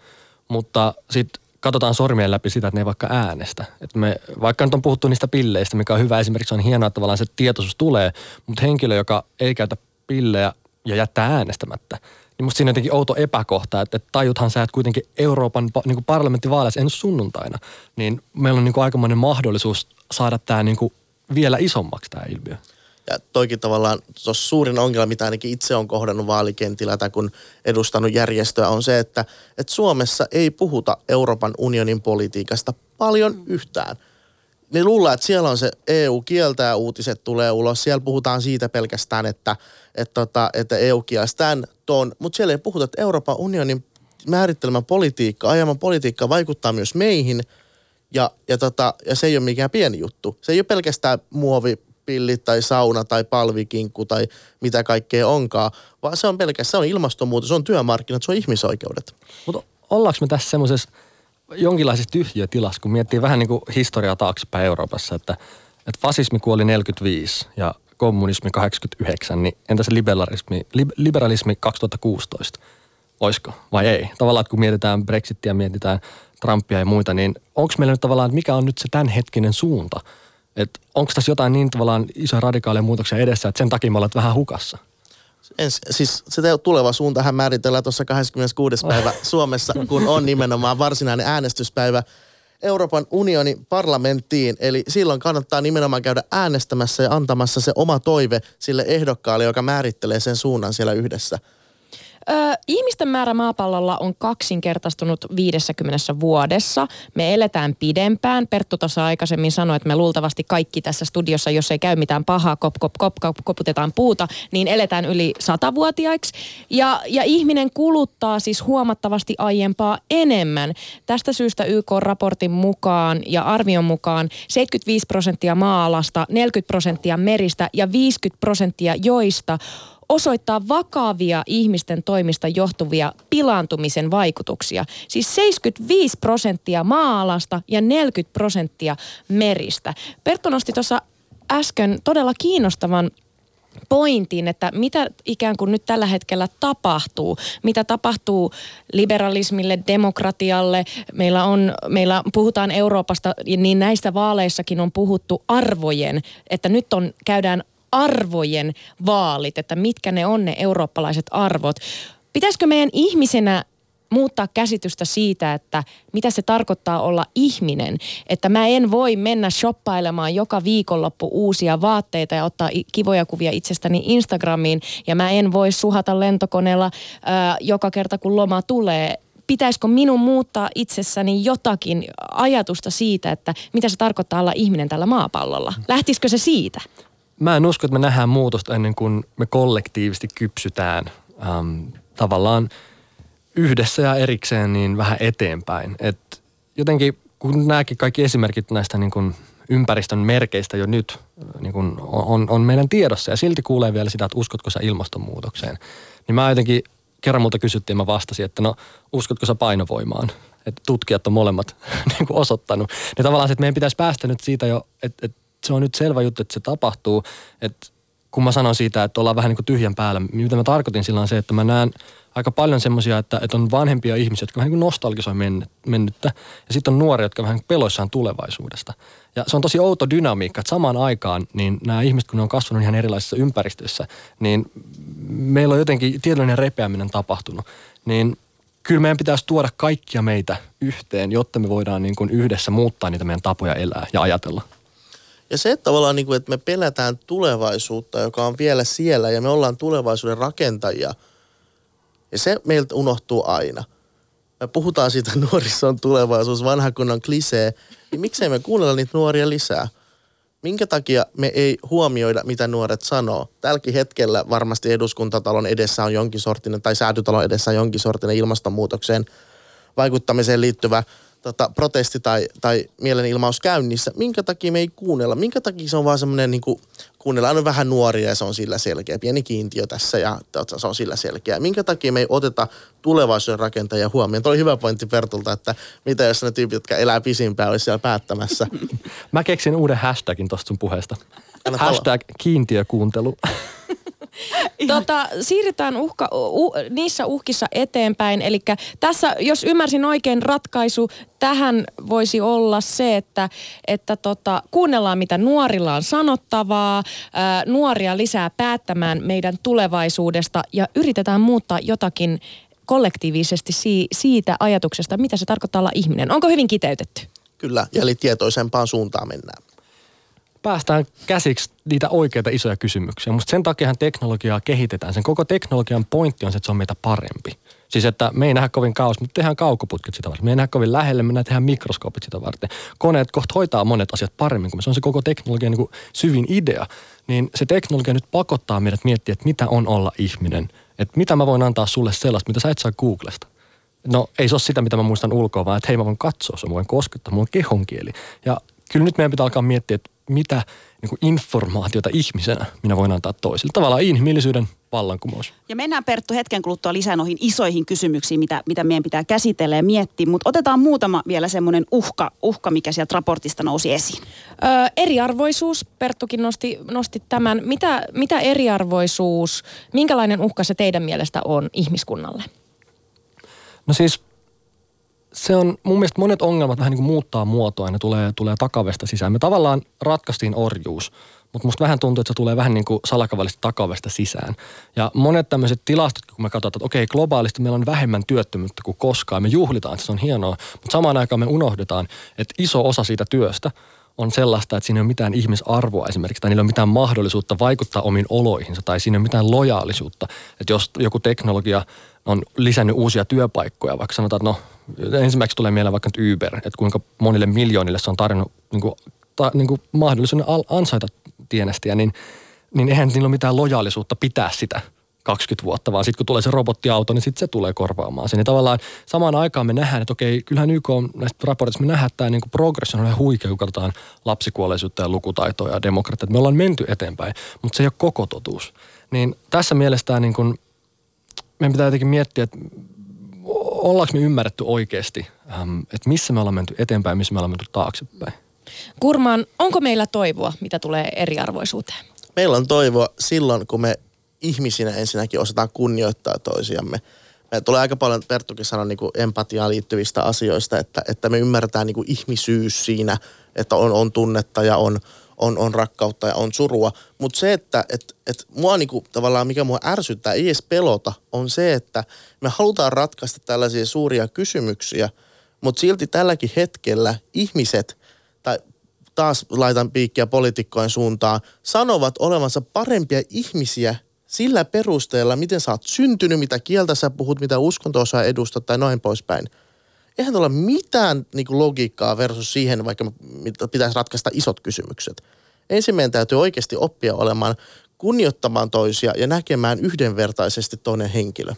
mutta sitten katsotaan sormien läpi sitä, että ne ei vaikka äänestä. Että me, vaikka nyt on puhuttu niistä pilleistä, mikä on hyvä esimerkiksi, on hienoa, että tavallaan se tietoisuus tulee, mutta henkilö, joka ei käytä pillejä ja jättää äänestämättä, niin musta siinä on jotenkin outo epäkohta, että, että tajuthan sä, että kuitenkin Euroopan niin kuin parlamenttivaaleissa ensi sunnuntaina, niin meillä on niin kuin aikamoinen mahdollisuus saada tämä niin kuin vielä isommaksi tämä ilmiö. Ja toikin tavallaan tuossa suurin ongelma, mitä ainakin itse on kohdannut vaalikentillä tai kun edustanut järjestöä, on se, että, että Suomessa ei puhuta Euroopan unionin politiikasta paljon yhtään. Ne luullaan, että siellä on se E U-kieltä uutiset tulee ulos. Siellä puhutaan siitä pelkästään, että, että, että E U kielstään ton, mutta siellä ei puhuta, että Euroopan unionin määrittelemä politiikka, ajaman politiikka vaikuttaa myös meihin ja, ja, tota, ja se ei ole mikään pieni juttu. Se ei ole pelkästään muovi. Pillit tai sauna tai palvikinkku tai mitä kaikkea onkaan, vaan se on pelkästään, se on ilmastonmuutos, se on työmarkkinat, se on ihmisoikeudet. Mutta ollaanko me tässä semmoisessa jonkinlaisessa tyhjötilassa, kun miettii vähän niin kuin historiaa taaksepäin Euroopassa, että, että fasismi kuoli neljäkymmentäviisi ja kommunismi kahdeksankymmentäyhdeksän, niin entä se liberalismi, liberalismi kaksituhattakuusitoista? Olisiko vai ei? Tavallaan, kun mietitään Brexitia, mietitään Trumpia ja muita, niin onko meillä nyt tavallaan, että mikä on nyt se tämänhetkinen suunta? Että onko tässä jotain niin tavallaan isoja radikaaleja muutoksia edessä, että sen takia me ollaan vähän hukassa? En, siis se tuleva suuntahan määritellään tuossa kahdeskymmeneskuudes päivä Suomessa, kun on nimenomaan varsinainen äänestyspäivä Euroopan unionin parlamenttiin. Eli silloin kannattaa nimenomaan käydä äänestämässä ja antamassa se oma toive sille ehdokkaalle, joka määrittelee sen suunnan siellä yhdessä. Öö, ihmisten määrä maapallolla on kaksinkertaistunut viidessäkymmenessä vuodessa. Me eletään pidempään. Perttu tuossa aikaisemmin sanoi, että me luultavasti kaikki tässä studiossa, jos ei käy mitään pahaa, kop, kop, kop, kop, koputetaan puuta, niin eletään yli satavuotiaiksi. Ja, ja ihminen kuluttaa siis huomattavasti aiempaa enemmän. Tästä syystä Y K-raportin mukaan ja arvion mukaan seitsemänkymmentäviisi prosenttia maa-alasta, neljäkymmentä prosenttia meristä ja viisikymmentä prosenttia joista osoittaa vakavia ihmisten toimista johtuvia pilaantumisen vaikutuksia. Siis seitsemänkymmentäviisi prosenttia maa-alasta ja neljäkymmentä prosenttia meristä. Perttu nosti tuossa äsken todella kiinnostavan pointin, että mitä ikään kuin nyt tällä hetkellä tapahtuu, mitä tapahtuu liberalismille, demokratialle. Meillä on, meillä puhutaan Euroopasta, niin näistä vaaleissakin on puhuttu arvojen, että nyt on, käydään arvojen vaalit, että mitkä ne on ne eurooppalaiset arvot. Pitäisikö meidän ihmisenä muuttaa käsitystä siitä, että mitä se tarkoittaa olla ihminen. Että mä en voi mennä shoppailemaan joka viikonloppu uusia vaatteita ja ottaa kivoja kuvia itsestäni Instagramiin. Ja mä en voi suhata lentokoneella ää, joka kerta, kun loma tulee. Pitäisikö minun muuttaa itsessäni jotakin ajatusta siitä, että mitä se tarkoittaa olla ihminen tällä maapallolla? Lähtisikö se siitä? Mä en usko, että me nähdään muutosta ennen kuin me kollektiivisesti kypsytään äm, tavallaan yhdessä ja erikseen niin vähän eteenpäin. Et jotenkin kun nämäkin kaikki esimerkit näistä niin kuin ympäristön merkeistä jo nyt niin kuin on, on meidän tiedossa ja silti kuulee vielä sitä, että uskotko sä ilmastonmuutokseen. Niin mä jotenkin, kerran multa kysyttiin ja mä vastasin, että no uskotko sä painovoimaan? Että tutkijat on molemmat niin kuin osoittanut. Ja tavallaan se, että meidän pitäisi päästä nyt siitä jo, että, että se on nyt selvä juttu, että se tapahtuu. Että kun mä sanon siitä, että ollaan vähän niin kuin tyhjän päällä, mitä mä tarkoitin sillä on se, että mä näen aika paljon semmoisia, että, että on vanhempia ihmisiä, jotka vähän niin kuin nostalgisoi mennyttä. Ja sitten on nuoria, jotka vähän peloissaan tulevaisuudesta. Ja se on tosi outo dynamiikka, että samaan aikaan niin nämä ihmiset, kun ne on kasvanut ihan erilaisissa ympäristöissä, niin meillä on jotenkin tietynlainen repeäminen tapahtunut. Niin kyllä meidän pitäisi tuoda kaikkia meitä yhteen, jotta me voidaan niin kuin yhdessä muuttaa niitä meidän tapoja elää ja ajatella. Ja se, että tavallaan niin kuin, että me pelätään tulevaisuutta, joka on vielä siellä ja me ollaan tulevaisuuden rakentajia. Ja se meiltä unohtuu aina. Me puhutaan siitä, että nuorissa on tulevaisuus, vanha kunnon klisee. Niin miksei me kuunnella niitä nuoria lisää? Minkä takia me ei huomioida, mitä nuoret sanoo? Tälläkin hetkellä varmasti eduskuntatalon edessä on jonkin sortinen, tai säätytalon edessä on jonkin sortinen ilmastonmuutokseen vaikuttamiseen liittyvä tota, protesti tai, tai mielenilmaus käynnissä. Minkä takia me ei kuunnella? Minkä takia se on vaan semmoinen, niin kuin, kuunnellaan on vähän nuoria ja se on sillä selkeä. Pieni kiintiö tässä ja se on sillä selkeä. Minkä takia me ei oteta tulevaisuuden rakentajia huomioon? Tuo oli hyvä pointti Pertulta, että mitä jos ne tyypit, jotka elää pisimpään, olisi siellä päättämässä. Mä keksin uuden hashtagin tuosta sun puheesta. Hashtag kiintiökuuntelu. Tota, siirrytään uhka, uh, niissä uhkissa eteenpäin, eli tässä, jos ymmärsin oikein, ratkaisu tähän voisi olla se, että, että tota, kuunnellaan mitä nuorilla on sanottavaa, ää, nuoria lisää päättämään meidän tulevaisuudesta ja yritetään muuttaa jotakin kollektiivisesti si- siitä ajatuksesta, mitä se tarkoittaa olla ihminen. Onko hyvin kiteytetty? Kyllä, eli tietoisempaan suuntaan mennään. Päästään käsiksi niitä oikeita isoja kysymyksiä. Musta sen takiahan teknologiaa kehitetään. Sen koko teknologian pointti on se, että se on meitä parempi. Siis että me ei nähdä kovin kauas, mutta tehdään kaukoputket sitä varten. Me ei nähdä kovin lähelle, me tehdään mikroskoopit sitä varten. Koneet kohta hoitaa monet asiat paremmin, kun se on se koko teknologian niin kuin syvin idea. Niin se teknologia nyt pakottaa meidät miettiä, että mitä on olla ihminen. Että mitä mä voin antaa sulle sellaista, mitä sä et saa Googlesta. No ei se ole sitä, mitä mä muistan ulkoa, vaan että hei mä voin katsoa se, mä voin koskettaa, mulla on kehonkieli. Ja kyllä nyt meidän pitää alkaa miettiä, että mitä niin kuin informaatiota ihmisenä minä voin antaa toisille. Tavallaan inhimillisyyden vallankumous. Ja mennään Perttu hetken kuluttua lisää noihin isoihin kysymyksiin, mitä, mitä meidän pitää käsitellä ja miettiä. Mutta otetaan muutama vielä semmoinen uhka, uhka, mikä sieltä raportista nousi esiin. Öö, eriarvoisuus. Perttukin nosti, nosti tämän. Mitä, mitä eriarvoisuus, minkälainen uhka se teidän mielestä on ihmiskunnalle? No siis se on, mun mielestä monet ongelmat vähän niin kuin muuttaa muotoa ja ne tulee, tulee takavesta sisään. Me tavallaan ratkaistiin orjuus, mutta musta vähän tuntuu, että se tulee vähän niin kuin salakavallisesti takavesta sisään. Ja monet tämmöiset tilastot, kun me katsotaan, että okei, globaalisti meillä on vähemmän työttömyyttä kuin koskaan. Me juhlitaan, että se on hienoa, mutta samaan aikaan me unohdetaan, että iso osa siitä työstä on sellaista, että siinä ei ole mitään ihmisarvoa esimerkiksi, tai niillä ei ole mitään mahdollisuutta vaikuttaa omiin oloihinsa, tai siinä ei ole mitään lojaalisuutta. Että jos joku teknologia on lisännyt uusia työpaikkoja, vaikka sanotaan, että no ensimmäiseksi tulee mieleen vaikka nyt Uber, että kuinka monille miljoonille se on tarjonnut niin kuin, ta, niin kuin mahdollisuuden ansaita tienestiä, niin, niin eihän niillä ole mitään lojaalisuutta pitää sitä kaksikymmentä vuotta, vaan sitten kun tulee se robottiauto, niin sitten se tulee korvaamaan sen. Ja tavallaan samaan aikaan me nähdään, että okei, kyllähän Y K on näistä raportissa, me nähdään, että tämä niin kuin progressio on ihan huikea, kun katsotaan lapsikuolleisuutta ja lukutaitoa ja demokratiaa, että me ollaan menty eteenpäin, mutta se ei ole koko totuus. Niin tässä mielessä niin kuin meidän pitää jotenkin miettiä, että ollaanko me ymmärretty oikeasti, että missä me ollaan menty eteenpäin, missä me ollaan menty taaksepäin. Gurmann, onko meillä toivoa, mitä tulee eriarvoisuuteen? Meillä on toivoa silloin, kun me ihmisinä ensinnäkin osataan kunnioittaa toisiamme. Me tulee aika paljon, Perttukin sanoi, niin kuin empatiaan liittyvistä asioista, että, että me ymmärretään niin kuin ihmisyys siinä, että on, on tunnetta ja on, on, on rakkautta ja on surua. Mutta se, että et, et mua niin kuin, tavallaan mikä mua ärsyttää, ei edes pelota, on se, että me halutaan ratkaista tällaisia suuria kysymyksiä, mutta silti tälläkin hetkellä ihmiset, tai taas laitan piikkiä poliitikkojen suuntaan, sanovat olevansa parempia ihmisiä sillä perusteella, miten sä oot syntynyt, mitä kieltä sä puhut, mitä uskontoa sä edustat tai noin poispäin. Eihän ole mitään niin kuin logiikkaa versus siihen, vaikka pitäisi ratkaista isot kysymykset. Ensin meidän täytyy oikeasti oppia olemaan, kunnioittamaan toisia ja näkemään yhdenvertaisesti toinen henkilö.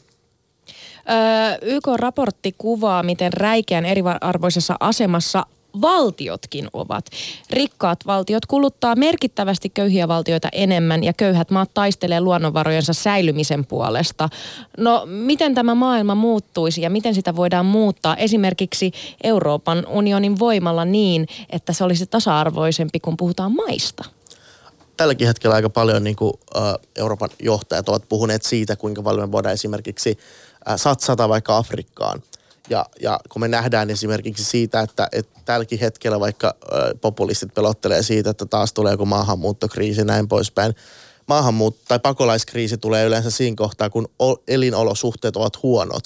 Öö, Y K-raportti kuvaa, miten räikeän eriarvoisessa asemassa valtiotkin ovat. Rikkaat valtiot kuluttaa merkittävästi köyhiä valtioita enemmän ja köyhät maat taistelee luonnonvarojensa säilymisen puolesta. No miten tämä maailma muuttuisi ja miten sitä voidaan muuttaa esimerkiksi Euroopan unionin voimalla niin, että se olisi tasa-arvoisempi, kun puhutaan maista? Tälläkin hetkellä aika paljon niin kuin, äh, Euroopan johtajat ovat puhuneet siitä, kuinka paljon me voidaan esimerkiksi äh, satsata vaikka Afrikkaan. Ja, ja kun me nähdään esimerkiksi siitä, että, että tälläkin hetkellä vaikka ö, populistit pelottelee siitä, että taas tulee joku maahanmuuttokriisi näin poispäin. Maahanmuut- tai pakolaiskriisi tulee yleensä siinä kohtaa, kun o- elinolosuhteet ovat huonot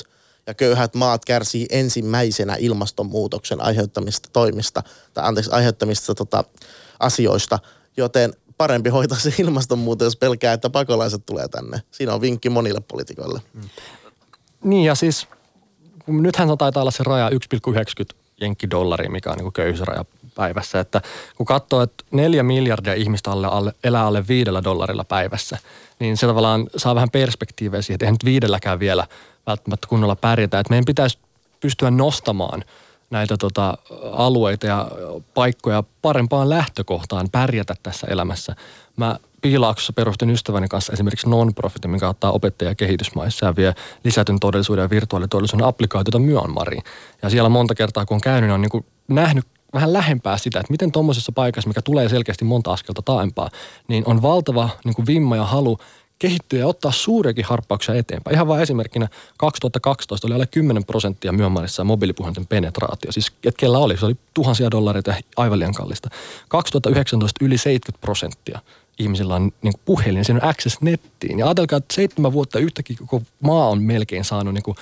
ja köyhät maat kärsii ensimmäisenä ilmastonmuutoksen aiheuttamista toimista tai anteeksi aiheuttamista tota, asioista, joten parempi hoitaa se ilmastonmuutos, jos pelkää, että pakolaiset tulee tänne. Siinä on vinkki monille poliitikoille. Mm. Niin ja siis... Nythän on taitaa olla se raja yksi pilkku yhdeksänkymmentä jenkkidollaria, mikä on niin kuin köyhyysraja päivässä. Että kun katsoo, että neljä miljardia ihmistä alle, alle, elää alle viidellä dollarilla päivässä, niin se tavallaan saa vähän perspektiivejä siihen, että eihän nyt viidelläkään vielä välttämättä kunnolla pärjätä. Että meidän pitäisi pystyä nostamaan näitä tota, alueita ja paikkoja parempaan lähtökohtaan pärjätä tässä elämässä. Mä Piilaaksossa perustin ystäväni kanssa esimerkiksi non-profitin, mikä ottaa opettajia kehitysmaissa ja vie lisätyn todellisuuden ja virtuaalitodellisuuden applikaatiota Myanmariin. Ja siellä monta kertaa, kun on käynyt, on niin kuin nähnyt vähän lähempää sitä, että miten tuommoisessa paikassa, mikä tulee selkeästi monta askelta taaempaa, niin on valtava niin kuin vimma ja halu kehittyä ja ottaa suuriakin harppauksia eteenpäin. Ihan vain esimerkkinä kaksituhattakaksitoista oli alle kymmenen prosenttia Myanmarissa mobiilipuhelinten penetraatio. Siis hetkellä oli, se oli tuhansia dollareita aivan liian kallista. kaksituhattayhdeksäntoista yli seitsemänkymmentä prosenttia. Ihmisillä on niin kuin puhelin, siinä on access nettiin. Ja ajatelkaa, että seitsemän vuotta yhtäkkiä koko maa on melkein saanut niin kuin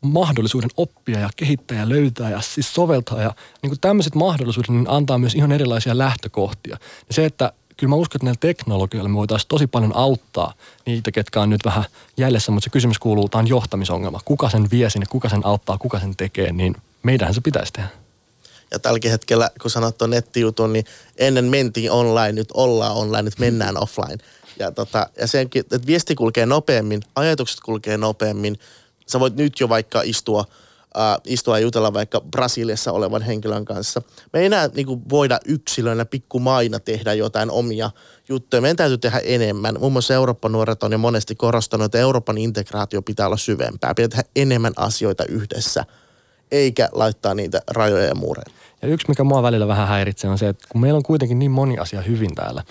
mahdollisuuden oppia ja kehittää ja löytää ja siis soveltaa. Ja niin kuin tämmöiset mahdollisuudet niin antaa myös ihan erilaisia lähtökohtia. Ja se, että kyllä mä uskon, että näillä teknologioilla me voitaisiin tosi paljon auttaa niitä, ketkä on nyt vähän jäljessä, mutta se kysymys kuuluu, tämä on johtamisongelma. Kuka sen vie sinne, kuka sen auttaa, kuka sen tekee, niin meidänhän se pitäisi tehdä. Ja tälläkin hetkellä, kun sanot tuon nettijutun, niin ennen mentiin online, nyt ollaan online, nyt mennään offline. Ja, tota, ja senkin, että viesti kulkee nopeammin, ajatukset kulkee nopeammin. Sä voit nyt jo vaikka istua, äh, istua ja jutella vaikka Brasiliassa olevan henkilön kanssa. Me ei enää niin kuin voida yksilöinä, pikkumaina tehdä jotain omia juttuja. Meidän täytyy tehdä enemmän. Muun muassa Eurooppa-nuoret on jo monesti korostanut, että Euroopan integraatio pitää olla syvempää. Pitää tehdä enemmän asioita yhdessä, eikä laittaa niitä rajoja ja muureja. Ja yksi, mikä mua välillä vähän häiritsee, on se, että kun meillä on kuitenkin niin moni asia hyvin täällä.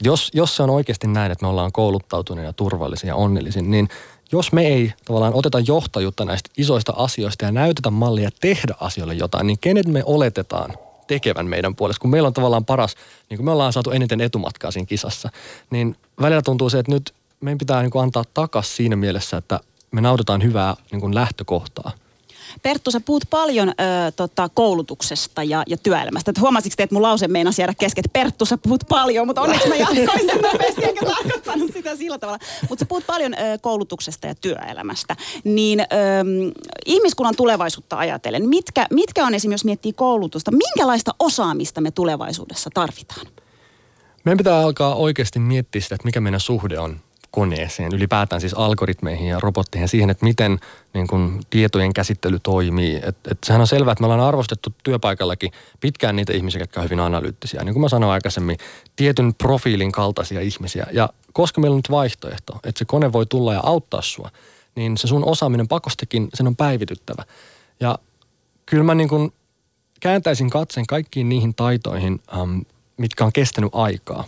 Jos, jos se on oikeasti näin, että me ollaan kouluttautuneet ja turvallisia ja onnellisia, niin jos me ei tavallaan oteta johtajuutta näistä isoista asioista ja näytetä mallia tehdä asioille jotain, niin kenet me oletetaan tekevän meidän puolesta, kun meillä on tavallaan paras, niin kuin me ollaan saatu eniten etumatkaa siinä kisassa, niin välillä tuntuu se, että nyt meidän pitää niin kuin antaa takaisin siinä mielessä, että me nauditaan hyvää niin kuin lähtökohtaa. Perttu, sä puhut paljon ö, tota, koulutuksesta ja, ja työelämästä. Et huomasitko te, että mun lause meinasi jäädä kesken, että Perttu, sä puhut paljon, mutta onneksi mä jatkoin sen nopeasti, enkä tarkoittanut sitä sillä tavalla. Mutta sä puhut paljon ö, koulutuksesta ja työelämästä. Niin ö, ihmiskunnan tulevaisuutta ajatellen, mitkä, mitkä on esimerkiksi, jos miettii koulutusta, minkälaista osaamista me tulevaisuudessa tarvitaan? Meidän pitää alkaa oikeasti miettiä sitä, että mikä meidän suhde on koneeseen, ylipäätään siis algoritmeihin ja robotteihin, siihen, että miten niin kun, tietojen käsittely toimii. Et, et sehän on selvää, että me ollaan arvostettu työpaikallakin pitkään niitä ihmisiä, jotka on hyvin analyyttisiä. Niin kuin mä sanoin aikaisemmin, tietyn profiilin kaltaisia ihmisiä. Ja koska meillä on nyt vaihtoehto, että se kone voi tulla ja auttaa sua, niin se sun osaaminen pakostikin, sen on päivityttävä. Ja kyllä mä niin kun kääntäisin katseen kaikkiin niihin taitoihin, äm, mitkä on kestänyt aikaa.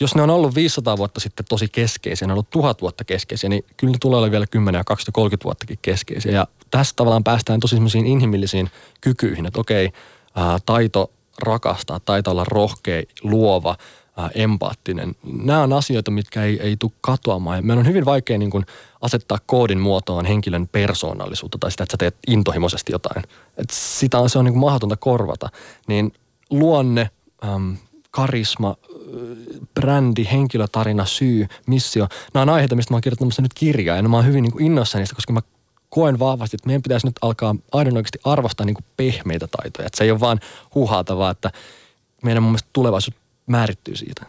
Jos ne on ollut viisisataa vuotta sitten tosi keskeisiä, ne on ollut tuhat vuotta keskeisiä, niin kyllä ne tulee olla vielä kymmenen, kaksikymmentä, kolmekymmentä vuottakin keskeisiä. Ja tässä tavallaan päästään tosi semmoisiin inhimillisiin kykyihin, että okei, ää, taito rakastaa, taito olla rohkea, luova, ää, empaattinen. Nämä on asioita, mitkä ei, ei tule katoamaan. Ja meidän on hyvin vaikea niin kuin asettaa koodin muotoon henkilön persoonallisuutta tai sitä, että sä teet intohimoisesti jotain. Et sitä on, se on niin kuin mahdotonta korvata. Niin luonne, äm, karisma, brändi, henkilötarina, syy, missio. Nämä on aiheita, mistä mä oon kirjoittanut nyt kirjaa ja mä oon hyvin niin kuin innoissani niistä, koska mä koen vahvasti, että meidän pitäisi nyt alkaa aidon oikeasti arvostaa niin kuin pehmeitä taitoja. Että se ei ole vaan huhaatavaa, että meidän mun mielestä tulevaisuus määrittyy siitä.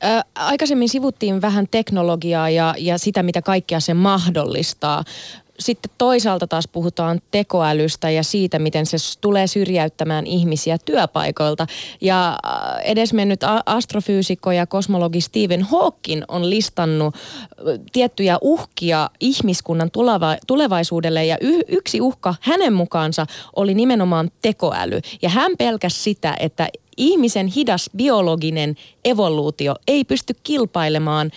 Ää, aikaisemmin sivuttiin vähän teknologiaa ja, ja sitä, mitä kaikkea se mahdollistaa. Sitten toisaalta taas puhutaan tekoälystä ja siitä, miten se tulee syrjäyttämään ihmisiä työpaikoilta. Ja edesmennyt astrofyysikko ja kosmologi Stephen Hawking on listannut tiettyjä uhkia ihmiskunnan tulevaisuudelle. Ja yksi uhka hänen mukaansa oli nimenomaan tekoäly. Ja hän pelkäsi sitä, että ihmisen hidas biologinen evoluutio ei pysty kilpailemaan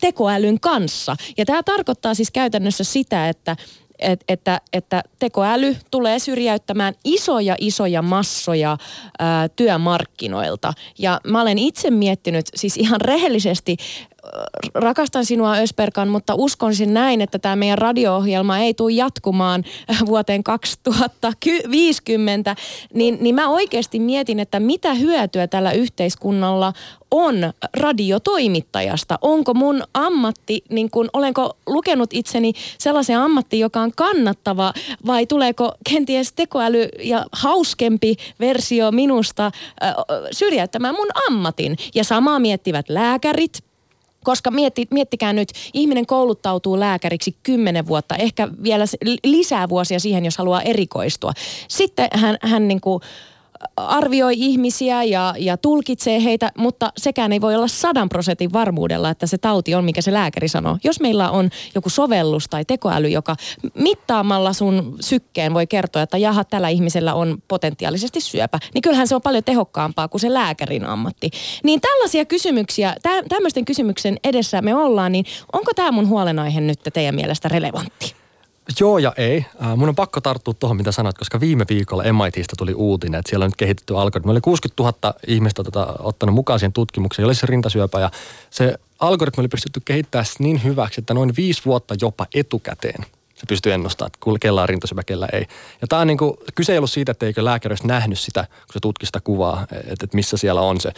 tekoälyn kanssa. Ja tämä tarkoittaa siis käytännössä sitä, että, et, että, että tekoäly tulee syrjäyttämään isoja, isoja massoja ää, työmarkkinoilta. Ja mä olen itse miettinyt siis ihan rehellisesti, rakastan sinua Özberkan, mutta uskon sen näin, että tämä meidän radio-ohjelma ei tule jatkumaan vuoteen kaksituhattaviisikymmentä, niin, niin mä oikeasti mietin, että mitä hyötyä tällä yhteiskunnalla on radiotoimittajasta. Onko mun ammatti, niin kun, olenko lukenut itseni sellaisen ammattiin, joka on kannattava, vai tuleeko kenties tekoäly ja hauskempi versio minusta äh, syrjäyttämään mun ammatin? Ja samaa miettivät lääkärit. Koska mietti, miettikää nyt, ihminen kouluttautuu lääkäriksi kymmenen vuotta, ehkä vielä lisää vuosia siihen, jos haluaa erikoistua. Sitten hän, hän niin kuin arvioi ihmisiä ja, ja tulkitsee heitä, mutta sekään ei voi olla sadan prosentin varmuudella, että se tauti on, mikä se lääkäri sanoo. Jos meillä on joku sovellus tai tekoäly, joka mittaamalla sun sykkeen voi kertoa, että jaha, tällä ihmisellä on potentiaalisesti syöpä, niin kyllähän se on paljon tehokkaampaa kuin se lääkärin ammatti. Niin tällaisia kysymyksiä, tä- tämmöisten kysymyksen edessä me ollaan, niin onko tämä mun huolenaihe nyt teidän mielestä relevantti? Joo ja ei. Mun on pakko tarttua tuohon, mitä sanoit, koska viime viikolla M I T:stä tuli uutinen, että siellä on nyt kehitetty algoritmi. Meillä oli kuusikymmentätuhatta ihmistä tota, ottanut mukaan siihen tutkimukseen, jolla se rintasyöpä, ja se algoritmi oli pystytty kehittämään niin hyväksi, että noin viisi vuotta jopa etukäteen se pystyy ennustamaan, että kellä on rintasyöpä, kellä ei. Ja tämä on niin kuin, kyse ei ollut siitä, että eikö lääkäri olisi nähnyt sitä, kun se tutki sitä kuvaa, että, että missä siellä on se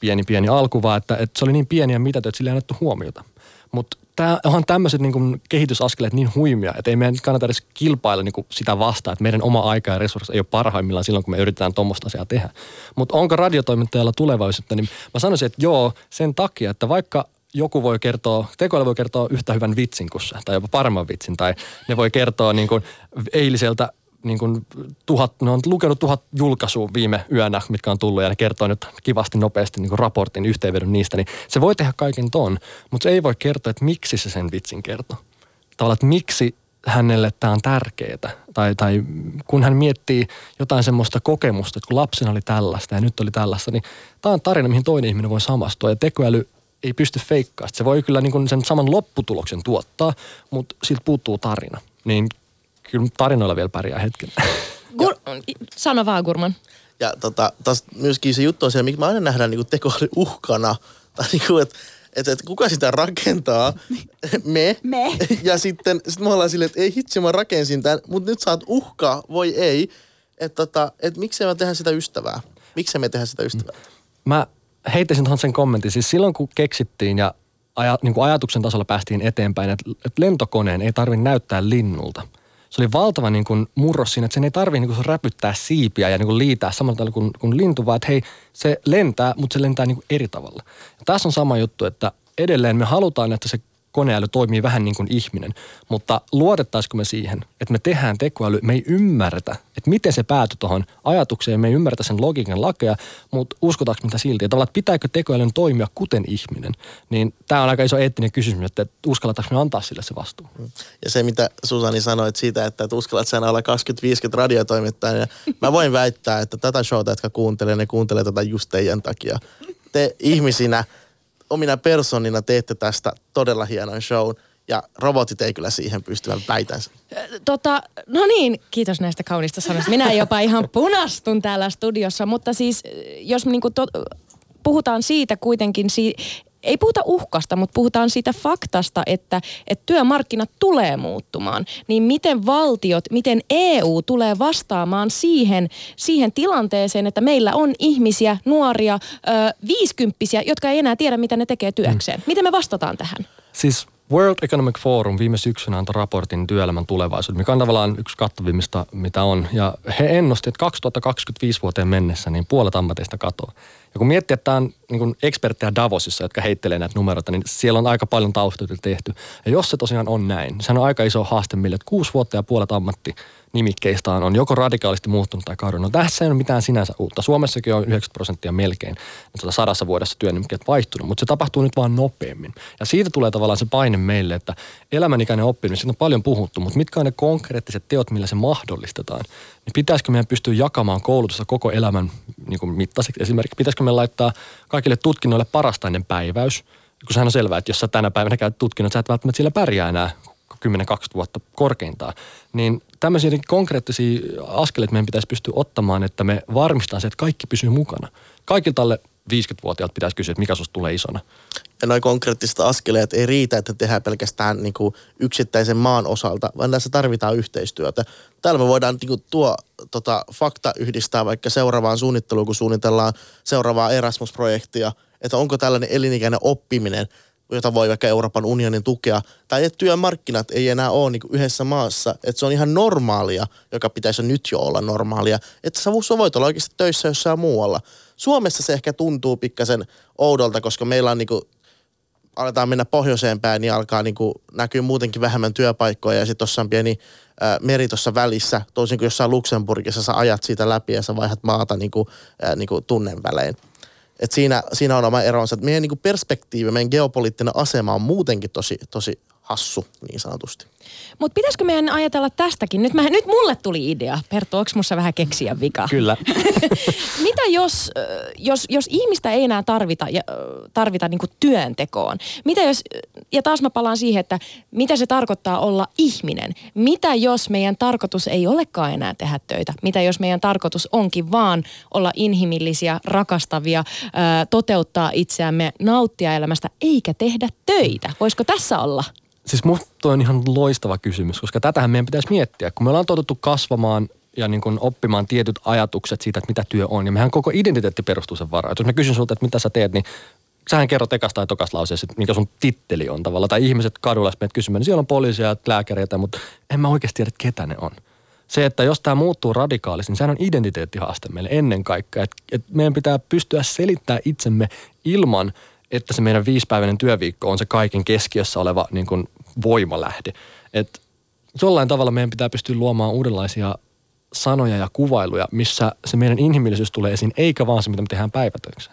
pieni pieni alku, vaan että, että se oli niin pieni ja mitätön, että sillä ei annettu huomiota. Mutta tämä on tämmöiset niin kehitysaskeleet niin huimia, että ei meidän kannata edes kilpailla niin sitä vastaan, että meidän oma aika ja resurssi ei ole parhaimmillaan silloin, kun me yritetään tuommoista asiaa tehdä. Mutta onko radiotoimittajalla tulevaisuutta, niin mä sanoisin, että joo, sen takia, että vaikka joku voi kertoa, tekoäly voi kertoa yhtä hyvän vitsin kuin se, tai jopa paremman vitsin, tai ne voi kertoa niin kuin eiliseltä, niin kuin tuhat, ne on lukenut tuhat julkaisua viime yönä, mitkä on tullut, ja ne kertoo nyt kivasti, nopeasti niin kuin raportin, yhteenvedon niistä, niin se voi tehdä kaiken ton, mutta se ei voi kertoa, että miksi se sen vitsin kertoo. Tavallaan, että miksi hänelle tämä on tärkeää, tai, tai kun hän miettii jotain semmoista kokemusta, että kun lapsena oli tällaista ja nyt oli tällaista, niin tämä on tarina, mihin toinen ihminen voi samastua, ja tekoäly ei pysty feikkaamaan. Se voi kyllä niin kuin sen saman lopputuloksen tuottaa, mutta siltä puuttuu tarina, niin kyllä tarinoilla vielä pärjää hetken. Gur- Sano vaan, Gurmann. Ja tota, taas myöskin se juttu on se, mikä mä aina nähdään niin tekoäly uhkana. Tai niin kuin, että et, et kuka sitä rakentaa? Me. Me. Ja sitten sit me ollaan silleen, että ei hitsi, mä rakensin tämän, mutta nyt saat uhkaa, voi ei. Että tota, et miksei mä tehdä sitä ystävää? Miksei me tehdä sitä ystävää? Mä heittäisin tuohon sen kommentin. Siis silloin, kun keksittiin ja aja, niin kuin ajatuksen tasolla päästiin eteenpäin, että et lentokoneen ei tarvitse näyttää linnulta. Se oli valtava niin kuin murros siinä, että sen ei tarvitse niin kuin räpyttää siipiä ja niin kuin liitää samalla tavalla kuin, kuin lintu, vaan että hei, se lentää, mutta se lentää niin kuin eri tavalla. Ja tässä on sama juttu, että edelleen me halutaan, että se koneäly toimii vähän niin kuin ihminen. Mutta luotettaisiko me siihen, että me tehdään tekoäly, me ei ymmärretä, että miten se päätyi tuohon ajatukseen, me ei ymmärretä sen logiikan lakeja, mutta uskotaanko mitä silti? Ja tavallaan, että pitääkö tekoälyn toimia kuten ihminen? Niin tämä on aika iso eettinen kysymys, että uskalletaanko me antaa sille se vastuu. Ja se, mitä Susani sanoit siitä, että uskallat sen olla kaksikymmentä viisikymmentä radiotoimittajana, mä voin väittää, että tätä showta, jotka kuuntelee, ne kuuntelee tätä just teidän takia. Te ihmisinä, omina personina teette tästä todella hienon shown ja robotit ei kyllä siihen pystyvän väitänsä. Tota, no niin, kiitos näistä kaunista sanoista. Minä jopa ihan punastun täällä studiossa, mutta siis jos niinku to, puhutaan siitä kuitenkin, si, ei puhuta uhkasta, mutta puhutaan siitä faktasta, että, että työmarkkinat tulee muuttumaan. Niin miten valtiot, miten E U tulee vastaamaan siihen, siihen tilanteeseen, että meillä on ihmisiä, nuoria, ö, viisikymppisiä, jotka ei enää tiedä, mitä ne tekee työkseen. Mm. Miten me vastataan tähän? Siis World Economic Forum viime syksynä antoi raportin työelämän tulevaisuudesta, mikä on tavallaan yksi kattavimmista, mitä on. Ja he ennustivat, että kaksituhattakaksikymmentäviisi vuoteen mennessä niin puolet ammateista katoaa. Ja kun miettii, että tämä on niin eksperttejä Davosissa, jotka heittelee näitä numeroita, niin siellä on aika paljon taustoja tehty. Ja jos se tosiaan on näin, niin sehän on aika iso haaste, millä kuusi vuotta ja puolet ammattinimikkeistä on jo radikaalisti muuttunut tai kadonnut. No tässä ei ole mitään sinänsä uutta. Suomessakin on yhdeksänkymmentä prosenttia melkein tuota sadassa vuodessa työnimikkeet vaihtunut, mutta se tapahtuu nyt vaan nopeammin. Ja siitä tulee tavallaan se paine meille, että elämänikäinen oppiminen, siitä on paljon puhuttu, mutta mitkä on ne konkreettiset teot, millä se mahdollistetaan? Niin pitäisikö meidän pystyä jakamaan koulutusta koko elämän niin kuin mittaiseksi? Esimerkiksi pitäisikö meidän laittaa kaikille tutkinnoille parasta ennen päiväys? Kun sehän on selvää, että jos sä tänä päivänä käyt tutkinnot, sä et välttämättä sillä pärjää enää kymmenen kaksikymmentä vuotta korkeintaan. Niin tämmöisiä konkreettisia askeleita meidän pitäisi pystyä ottamaan, että me varmistetaan se, että kaikki pysyy mukana. Kaikilta alle viisikymmentävuotiaat pitäisi kysyä, että mikä susta tulee isona. Ja noi konkreettiset askeleet ei riitä, että tehdään pelkästään niin kuin yksittäisen maan osalta, vaan tässä tarvitaan yhteistyötä. Täällä me voidaan niin kuin tuo tota, fakta yhdistää vaikka seuraavaan suunnitteluun, kun suunnitellaan seuraavaa Erasmus-projektia, että onko tällainen elinikäinen oppiminen, jota voi vaikka Euroopan unionin tukea, tai että työmarkkinat ei enää ole niin kuin yhdessä maassa, että se on ihan normaalia, joka pitäisi nyt jo olla normaalia, että sä voit olla oikeasti töissä jossain muualla. Suomessa se ehkä tuntuu pikkasen oudolta, koska meillä on niin kuin aletaan mennä pohjoiseen päin, niin alkaa niin kuin näkyä muutenkin vähemmän työpaikkoja ja sitten tuossa on pieni ää, meri tuossa välissä. Toisin kuin jossain Luxemburgissa sä ajat siitä läpi ja sä vaihdat maata niin kuin, ää, niin kuin tunnen välein. Et siinä, siinä on oma eronsa. Et meidän niin kuin perspektiivi, meidän geopoliittinen asema on muutenkin tosi, tosi hassu niin sanotusti. Mutta pitäisikö meidän ajatella tästäkin? Nyt, mä, nyt mulle tuli idea. Perttu, onko musta vähän keksijän vika? Kyllä. Mitä jos, jos, jos ihmistä ei enää tarvita, tarvita niinku työntekoon? Mitä jos, ja taas mä palaan siihen, että mitä se tarkoittaa olla ihminen? Mitä jos meidän tarkoitus ei olekaan enää tehdä töitä? Mitä jos meidän tarkoitus onkin vaan olla inhimillisiä, rakastavia, toteuttaa itseämme, nauttia elämästä, eikä tehdä töitä? Voisiko tässä olla? Siis musta on ihan loistava kysymys, koska tätähän meidän pitäisi miettiä. Kun me ollaan totuttu kasvamaan ja niin kuin oppimaan tietyt ajatukset siitä, että mitä työ on. Ja mehän koko identiteetti perustuu sen varaan. Et jos mä kysyn sulta, että mitä sä teet, niin sähän kerrot ekasta tai tokasta lauseessa, että mikä sun titteli on tavallaan. Tai ihmiset kadulla, jos meidät kysymään, niin siellä on poliisia ja lääkäreitä, mutta en mä oikeasti tiedä, että ketä ne on. Se, että jos tämä muuttuu radikaalisti, niin sehän on identiteettihaaste meille ennen kaikkea. Et, et meidän pitää pystyä selittämään itsemme ilman, että se meidän viisipäiväinen työviikko on se kaiken keskiössä oleva niin kuin voimalähde. Että jollain tavalla meidän pitää pystyä luomaan uudenlaisia sanoja ja kuvailuja, missä se meidän inhimillisyys tulee esiin, eikä vaan se, mitä me tehdään päivätöiksä.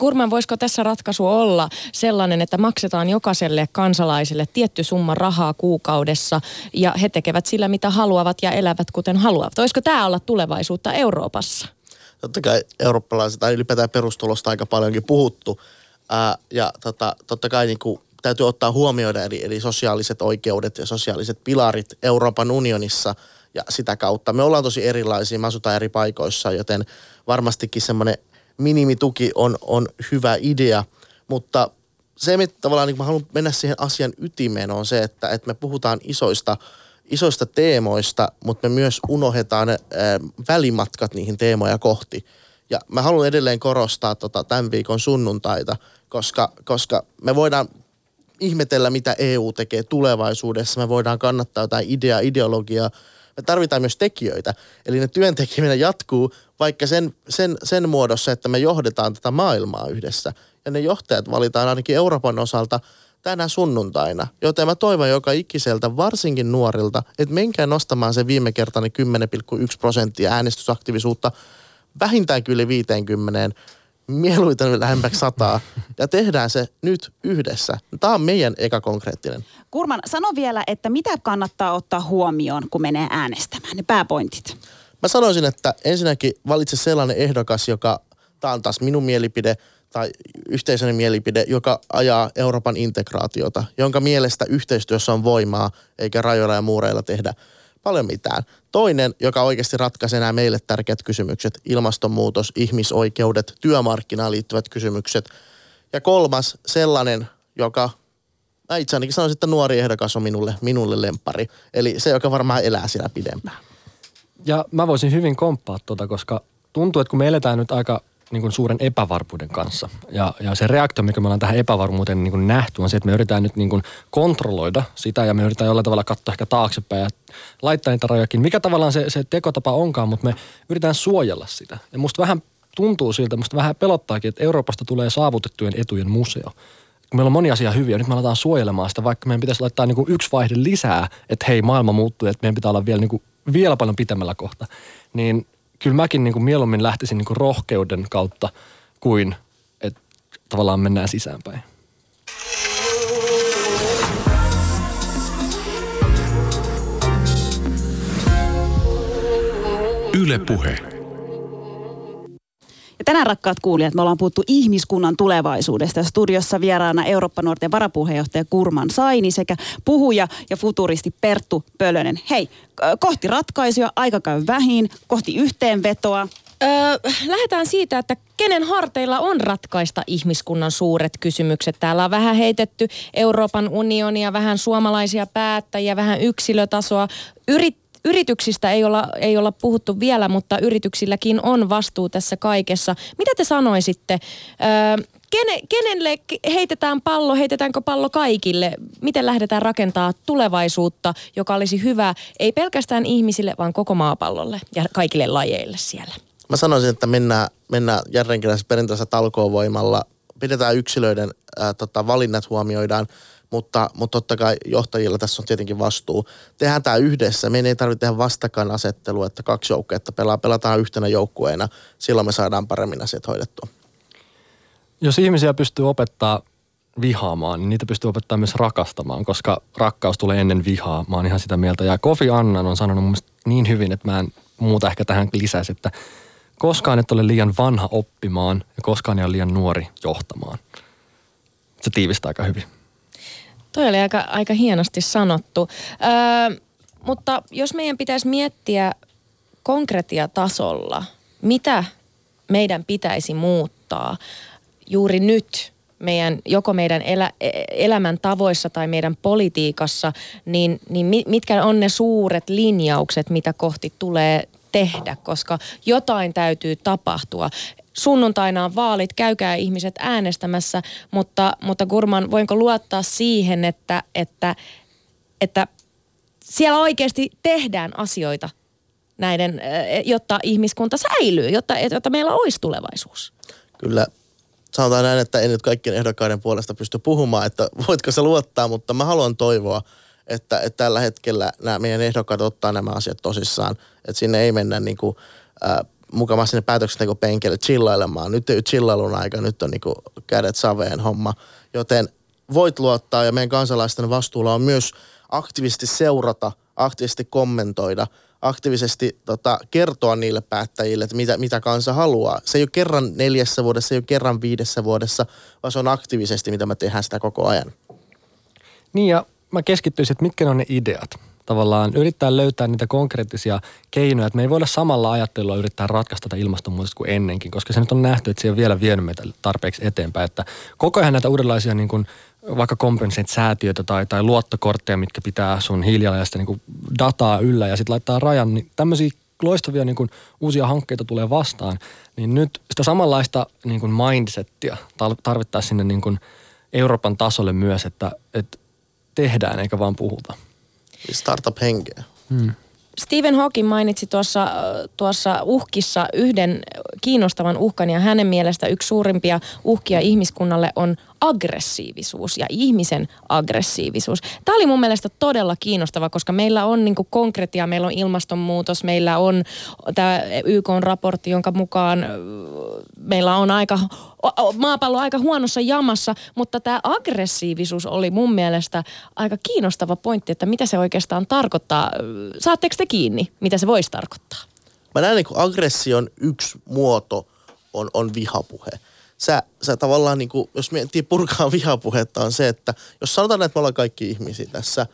Gurmann, voisiko tässä ratkaisu olla sellainen, että maksetaan jokaiselle kansalaiselle tietty summa rahaa kuukaudessa ja he tekevät sillä, mitä haluavat ja elävät, kuten haluavat? Voisiko tämä olla tulevaisuutta Euroopassa? Totta kai eurooppalaiset tai ylipäätään perustulosta aika paljonkin puhuttu. Ää, ja tota, totta kai niin kuin täytyy ottaa huomioida eli, eli sosiaaliset oikeudet ja sosiaaliset pilarit Euroopan unionissa ja sitä kautta. Me ollaan tosi erilaisia, me asutaan eri paikoissa, joten varmastikin semmoinen minimituki on, on hyvä idea. Mutta se, mitä tavallaan niin kuin mä haluan mennä siihen asian ytimeen, on se, että, että me puhutaan isoista, isoista teemoista, mutta me myös unohdetaan ää, välimatkat niihin teemoja kohti. Ja mä haluan edelleen korostaa tota tämän viikon sunnuntaita, koska, koska me voidaan ihmetellä, mitä E U tekee tulevaisuudessa. Me voidaan kannattaa jotain ideaa, ideologiaa. Me tarvitaan myös tekijöitä. Eli ne työn tekeminen jatkuu vaikka sen, sen, sen muodossa, että me johdetaan tätä maailmaa yhdessä. Ja ne johtajat valitaan ainakin Euroopan osalta tänä sunnuntaina. Joten mä toivon joka ikiseltä, varsinkin nuorilta, että menkää nostamaan se viime kertainen kymmenen pilkku yksi prosenttia äänestysaktiivisuutta vähintäänkin yli viisikymmentä, mieluiten lähemmäksi sataa, ja tehdään se nyt yhdessä. Tämä on meidän eka konkreettinen. Gurmann, sano vielä, että mitä kannattaa ottaa huomioon, kun menee äänestämään, ne pääpointit? Mä sanoisin, että ensinnäkin valitse sellainen ehdokas, joka, tämä on taas minun mielipide, tai yhteisön mielipide, joka ajaa Euroopan integraatiota, jonka mielestä yhteistyössä on voimaa, eikä rajoilla ja muureilla tehdä paljon mitään. Toinen, joka oikeasti ratkaisee nämä meille tärkeät kysymykset, ilmastonmuutos, ihmisoikeudet, työmarkkinaan liittyvät kysymykset. Ja kolmas, sellainen, joka, mä itse ainakin sanoisin, että nuori ehdokas on minulle, minulle lemppari. Eli se, joka varmaan elää siellä pidempään. Ja mä voisin hyvin komppaa tuota, koska tuntuu, että kun me eletään nyt aika niin kuin suuren epävarmuuden kanssa. Ja, ja se reaktio, mikä me ollaan tähän epävarmuuteen niin kuin nähty, on se, että me yritetään nyt niin kuin kontrolloida sitä ja me yritetään jollain tavalla katsoa ehkä taaksepäin ja laittaa niitä rajojakin. Mikä tavallaan se, se tekotapa onkaan, mutta me yritetään suojella sitä. Ja musta vähän tuntuu siltä, musta vähän pelottaakin, että Euroopasta tulee saavutettujen etujen museo. Meillä on monia asioita hyviä. Nyt me aletaan suojelemaan sitä, vaikka meidän pitäisi laittaa niin kuin yksi vaihde lisää, että hei, maailma muuttuu, että meidän pitää olla vielä, niin kuin, vielä paljon pitemmällä kohta. Niin kyllä mäkin niin kuin mieluummin lähtisin niin kuin rohkeuden kautta kuin, että tavallaan mennään sisäänpäin. Yle Puhe. Ja tänään, rakkaat kuulijat, me ollaan puhuttu ihmiskunnan tulevaisuudesta. Studiossa vieraana Eurooppa-nuorten varapuheenjohtaja Gurmann Saini sekä puhuja ja futuristi Perttu Pölönen. Hei, kohti ratkaisuja, aika käy vähin, kohti yhteenvetoa. Öö, lähdetään siitä, että kenen harteilla on ratkaista ihmiskunnan suuret kysymykset. Täällä on vähän heitetty Euroopan unionia, vähän suomalaisia päättäjiä, vähän yksilötasoa. Yrit Yrityksistä ei olla, ei olla puhuttu vielä, mutta yrityksilläkin on vastuu tässä kaikessa. Mitä te sanoisitte? Öö, kene, kenelle heitetään pallo? Heitetäänkö pallo kaikille? Miten lähdetään rakentamaan tulevaisuutta, joka olisi hyvä ei pelkästään ihmisille, vaan koko maapallolle ja kaikille lajeille siellä? Mä sanoisin, että mennään, mennään järjenkiläisessä perinteisessä talkoovoimalla. Pidetään yksilöiden äh, tota, valinnat huomioidaan. Mutta, mutta totta kai johtajilla tässä on tietenkin vastuu. Tehdään tämä yhdessä. Meidän ei tarvitse tehdä vastakkainasettelua, että kaksi joukkuetta pelaa. Pelataan yhtenä joukkueena. Silloin me saadaan paremmin asiat hoidettua. Jos ihmisiä pystyy opettaa vihaamaan, niin niitä pystyy opettaa myös rakastamaan, koska rakkaus tulee ennen vihaa. Mä oon ihan sitä mieltä. Ja Kofi Annan on sanonut mun mielestä niin hyvin, että mä en muuta ehkä tähän lisäisi, että koskaan et ole liian vanha oppimaan ja koskaan ei ole liian nuori johtamaan. Se tiivistää aika hyvin. Toi oli aika, aika hienosti sanottu, öö, mutta jos meidän pitäisi miettiä konkretiatasolla, mitä meidän pitäisi muuttaa juuri nyt meidän, joko meidän elä, elämän tavoissa tai meidän politiikassa, niin, niin mitkä on ne suuret linjaukset, mitä kohti tulee tehdä, koska jotain täytyy tapahtua. Sunnuntaina on vaalit, käykää ihmiset äänestämässä, mutta, mutta Gurmann, voinko luottaa siihen, että, että, että siellä oikeasti tehdään asioita näiden, jotta ihmiskunta säilyy, jotta, jotta meillä olisi tulevaisuus? Kyllä. Sanotaan näin, että en nyt kaikkien ehdokkaiden puolesta pysty puhumaan, että voitko sä luottaa, mutta mä haluan toivoa, että, että tällä hetkellä nämä meidän ehdokkaat ottaa nämä asiat tosissaan, että sinne ei mennä niin kuin äh, mukavasti sinne päätöksentekopenkille chillailemaan. Nyt ei ole chillailun aika, nyt on niinku kädet saveen homma. Joten voit luottaa ja meidän kansalaisten vastuulla on myös aktiivisesti seurata, aktiivisesti kommentoida, aktiivisesti tota, kertoa niille päättäjille, että mitä, mitä kansa haluaa. Se ei ole kerran neljässä vuodessa, se ei ole kerran viidessä vuodessa, vaan se on aktiivisesti, mitä me tehdään sitä koko ajan. Niin ja mä keskittyisin, että mitkä on ne ideat. Tavallaan yrittää löytää niitä konkreettisia keinoja, että me ei voida samalla ajattelua yrittää ratkaista tätä ilmastonmuutosta kuin ennenkin, koska se nyt on nähty, että se on vielä vienyt meitä tarpeeksi eteenpäin, että koko ajan näitä uudenlaisia niin kuin vaikka kompensaatiosäätiöitä tai, tai luottokortteja, mitkä pitää sun hiilijalanjäljestä niin kuin dataa yllä ja sitten laittaa rajan, niin tämmöisiä loistavia niin kuin uusia hankkeita tulee vastaan, niin nyt sitä samanlaista niin kuin mindsettiä tarvittaisiin sinne niin kuin Euroopan tasolle myös, että, että tehdään eikä vaan puhuta. Startup-henkeä. Hmm. Stephen Hawking mainitsi tuossa, tuossa uhkissa yhden kiinnostavan uhkan ja hänen mielestä yksi suurimpia uhkia ihmiskunnalle on aggressiivisuus ja ihmisen aggressiivisuus. Tämä oli mun mielestä todella kiinnostava, koska meillä on niin kuin konkretia, meillä on ilmastonmuutos, meillä on tämä Y K-raportti, jonka mukaan meillä on aika, maapallo aika huonossa jamassa, mutta tämä aggressiivisuus oli mun mielestä aika kiinnostava pointti, että mitä se oikeastaan tarkoittaa. Saatteko te kiinni, mitä se voisi tarkoittaa? Mä näen, että aggression yksi muoto on, on vihapuhe. Sä, sä tavallaan, niin kuin, jos miettii purkaa vihapuhetta, on se, että jos sanotaan, että me ollaan kaikki ihmisiä tässä,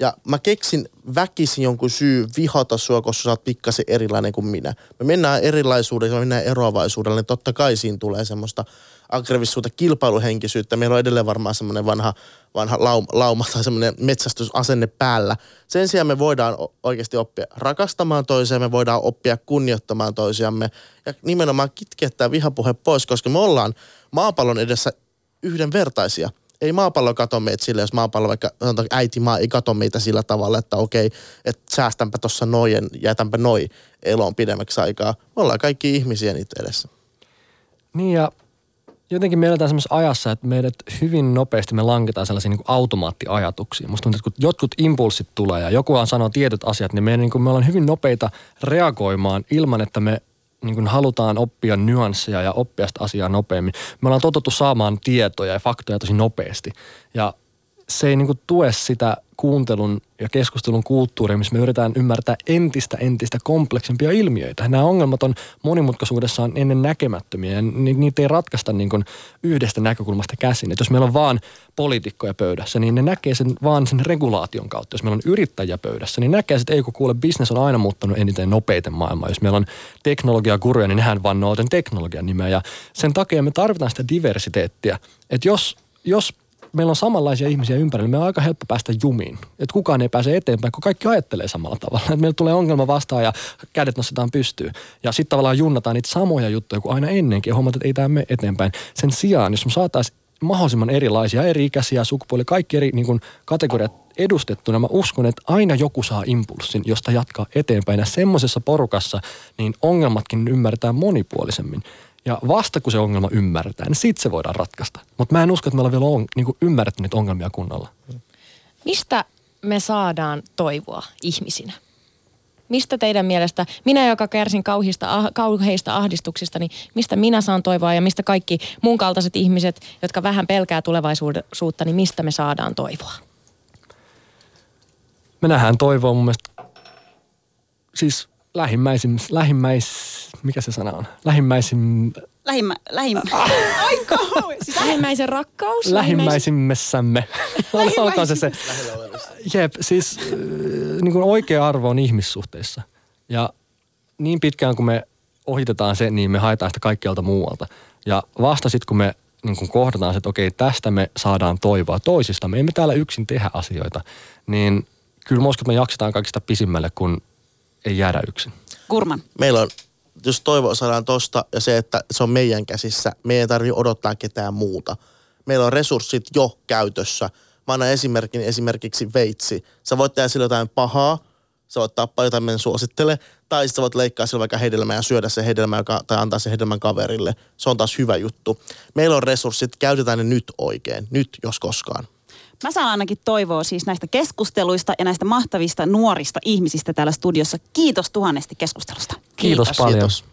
ja mä keksin väkisin jonkun syy vihata sua, koska sä oot pikkasen erilainen kuin minä. Me mennään erilaisuudella, me mennään eroavaisuudella, niin totta kai siinä tulee semmoista aggressiivisuutta, kilpailuhenkisyyttä. Meillä on edelleen varmaan semmoinen vanha, vanha lauma, lauma tai semmoinen metsästysasenne päällä. Sen sijaan me voidaan oikeasti oppia rakastamaan toisiamme, me voidaan oppia kunnioittamaan toisiamme ja nimenomaan kitkeä tämä vihapuhe pois, koska me ollaan maapallon edessä yhdenvertaisia. Ei maapallo kato meitä sillä, jos maapallo vaikka sanotaan, äiti maa ei kato meitä sillä tavalla, että okei, että säästänpä tuossa noin ja jätänpä noin eloon pidemmäksi aikaa. Me ollaan kaikki ihmisiä niitä edessä. Niin ja jotenkin me eletään semmoisessa ajassa, että meidät hyvin nopeasti me lanketaan sellaisiin niin automaattiajatuksiin. Musta tuntuu, että kun jotkut impulssit tulee ja joku sanoo tietyt asiat, niin me, niin kuin, me ollaan hyvin nopeita reagoimaan ilman, että me niin kuin halutaan oppia nyansseja ja oppia sitä asiaa nopeammin. Me ollaan totuttu saamaan tietoja ja faktoja tosi nopeasti. Ja se ei niin kuin tue sitä kuuntelun ja keskustelun kulttuuria, missä me yritetään ymmärtää entistä, entistä kompleksempia ilmiöitä. Nämä ongelmat on monimutkaisuudessaan ennen näkemättömiä ja ni- niitä ei ratkaista niin kuin yhdestä näkökulmasta käsin. Et jos meillä on vaan poliitikkoja pöydässä, niin ne näkee sen vaan sen regulaation kautta. Jos meillä on yrittäjiä pöydässä, niin näkee, että ei kun kuule, business on aina muuttanut eniten nopeiten maailmaa. Jos meillä on teknologiaguruja, niin nehän vannoo sen teknologian nimeä. Ja sen takia me tarvitaan sitä diversiteettiä. Että jos, jos meillä on samanlaisia ihmisiä ympärillä, niin meillä on aika helppo päästä jumiin. Että kukaan ei pääse eteenpäin, kun kaikki ajattelee samalla tavalla. Että meillä tulee ongelma vastaan ja kädet nostetaan pystyyn. Ja sitten tavallaan junnataan niitä samoja juttuja kuin aina ennenkin ja huomataan, että ei tämä mene eteenpäin. Sen sijaan, jos me saataisiin mahdollisimman erilaisia, eri-ikäisiä sukupuolia, kaikki eri niin kuin kategoriat edustettuna, mä uskon, että aina joku saa impulssin, josta jatkaa eteenpäin. Ja semmoisessa porukassa niin ongelmatkin ymmärretään monipuolisemmin. Ja vasta kun se ongelma ymmärretään, niin sitten se voidaan ratkaista. Mutta mä en usko, että me ollaan vielä on, niin kuin ymmärretty niitä ongelmia kunnolla. Mistä me saadaan toivoa ihmisinä? Mistä teidän mielestä, minä joka kärsin kauhista, kauheista ahdistuksista, niin mistä minä saan toivoa ja mistä kaikki mun kaltaiset ihmiset, jotka vähän pelkää tulevaisuutta, niin mistä me saadaan toivoa? Me nähdään toivoa mun mielestä, siis lähimmäisin, lähimmäis... Mikä se sana on? Lähimmäisim... Lähimmä... Lähimmä... Aika! Siis lähimmäisen rakkaus? Lähimmäisimmessämme. Olkoon se se. Jep, siis niin kuin oikea arvo on ihmissuhteissa. Ja niin pitkään kun me ohitetaan se, niin me haetaan sitä kaikkialta muualta. Ja vasta sitten kun me niin kuin kohdataan se, että okei, tästä me saadaan toivoa toisista. Me emme täällä yksin tehdä asioita. Niin kyllä musta me jaksetaan kaikista pisimmälle, kun ei jäädä yksin. Gurmann. Meillä on... Jos toivoa saadaan tosta ja se, että se on meidän käsissä, meidän ei tarvitse odottaa ketään muuta. Meillä on resurssit jo käytössä. Mä annan esimerkin esimerkiksi veitsi. Sä voit tehdä sillä jotain pahaa, sä voit tappaa jotain, mä en suosittele, tai sä voit leikkaa sillä vaikka hedelmää ja syödä se hedelmä joka, tai antaa se hedelmän kaverille. Se on taas hyvä juttu. Meillä on resurssit, käytetään ne nyt oikein, nyt jos koskaan. Mä saan ainakin toivoa siis näistä keskusteluista ja näistä mahtavista nuorista ihmisistä täällä studiossa. Kiitos tuhannesti keskustelusta. Kiitos, Kiitos paljon. Kiitos.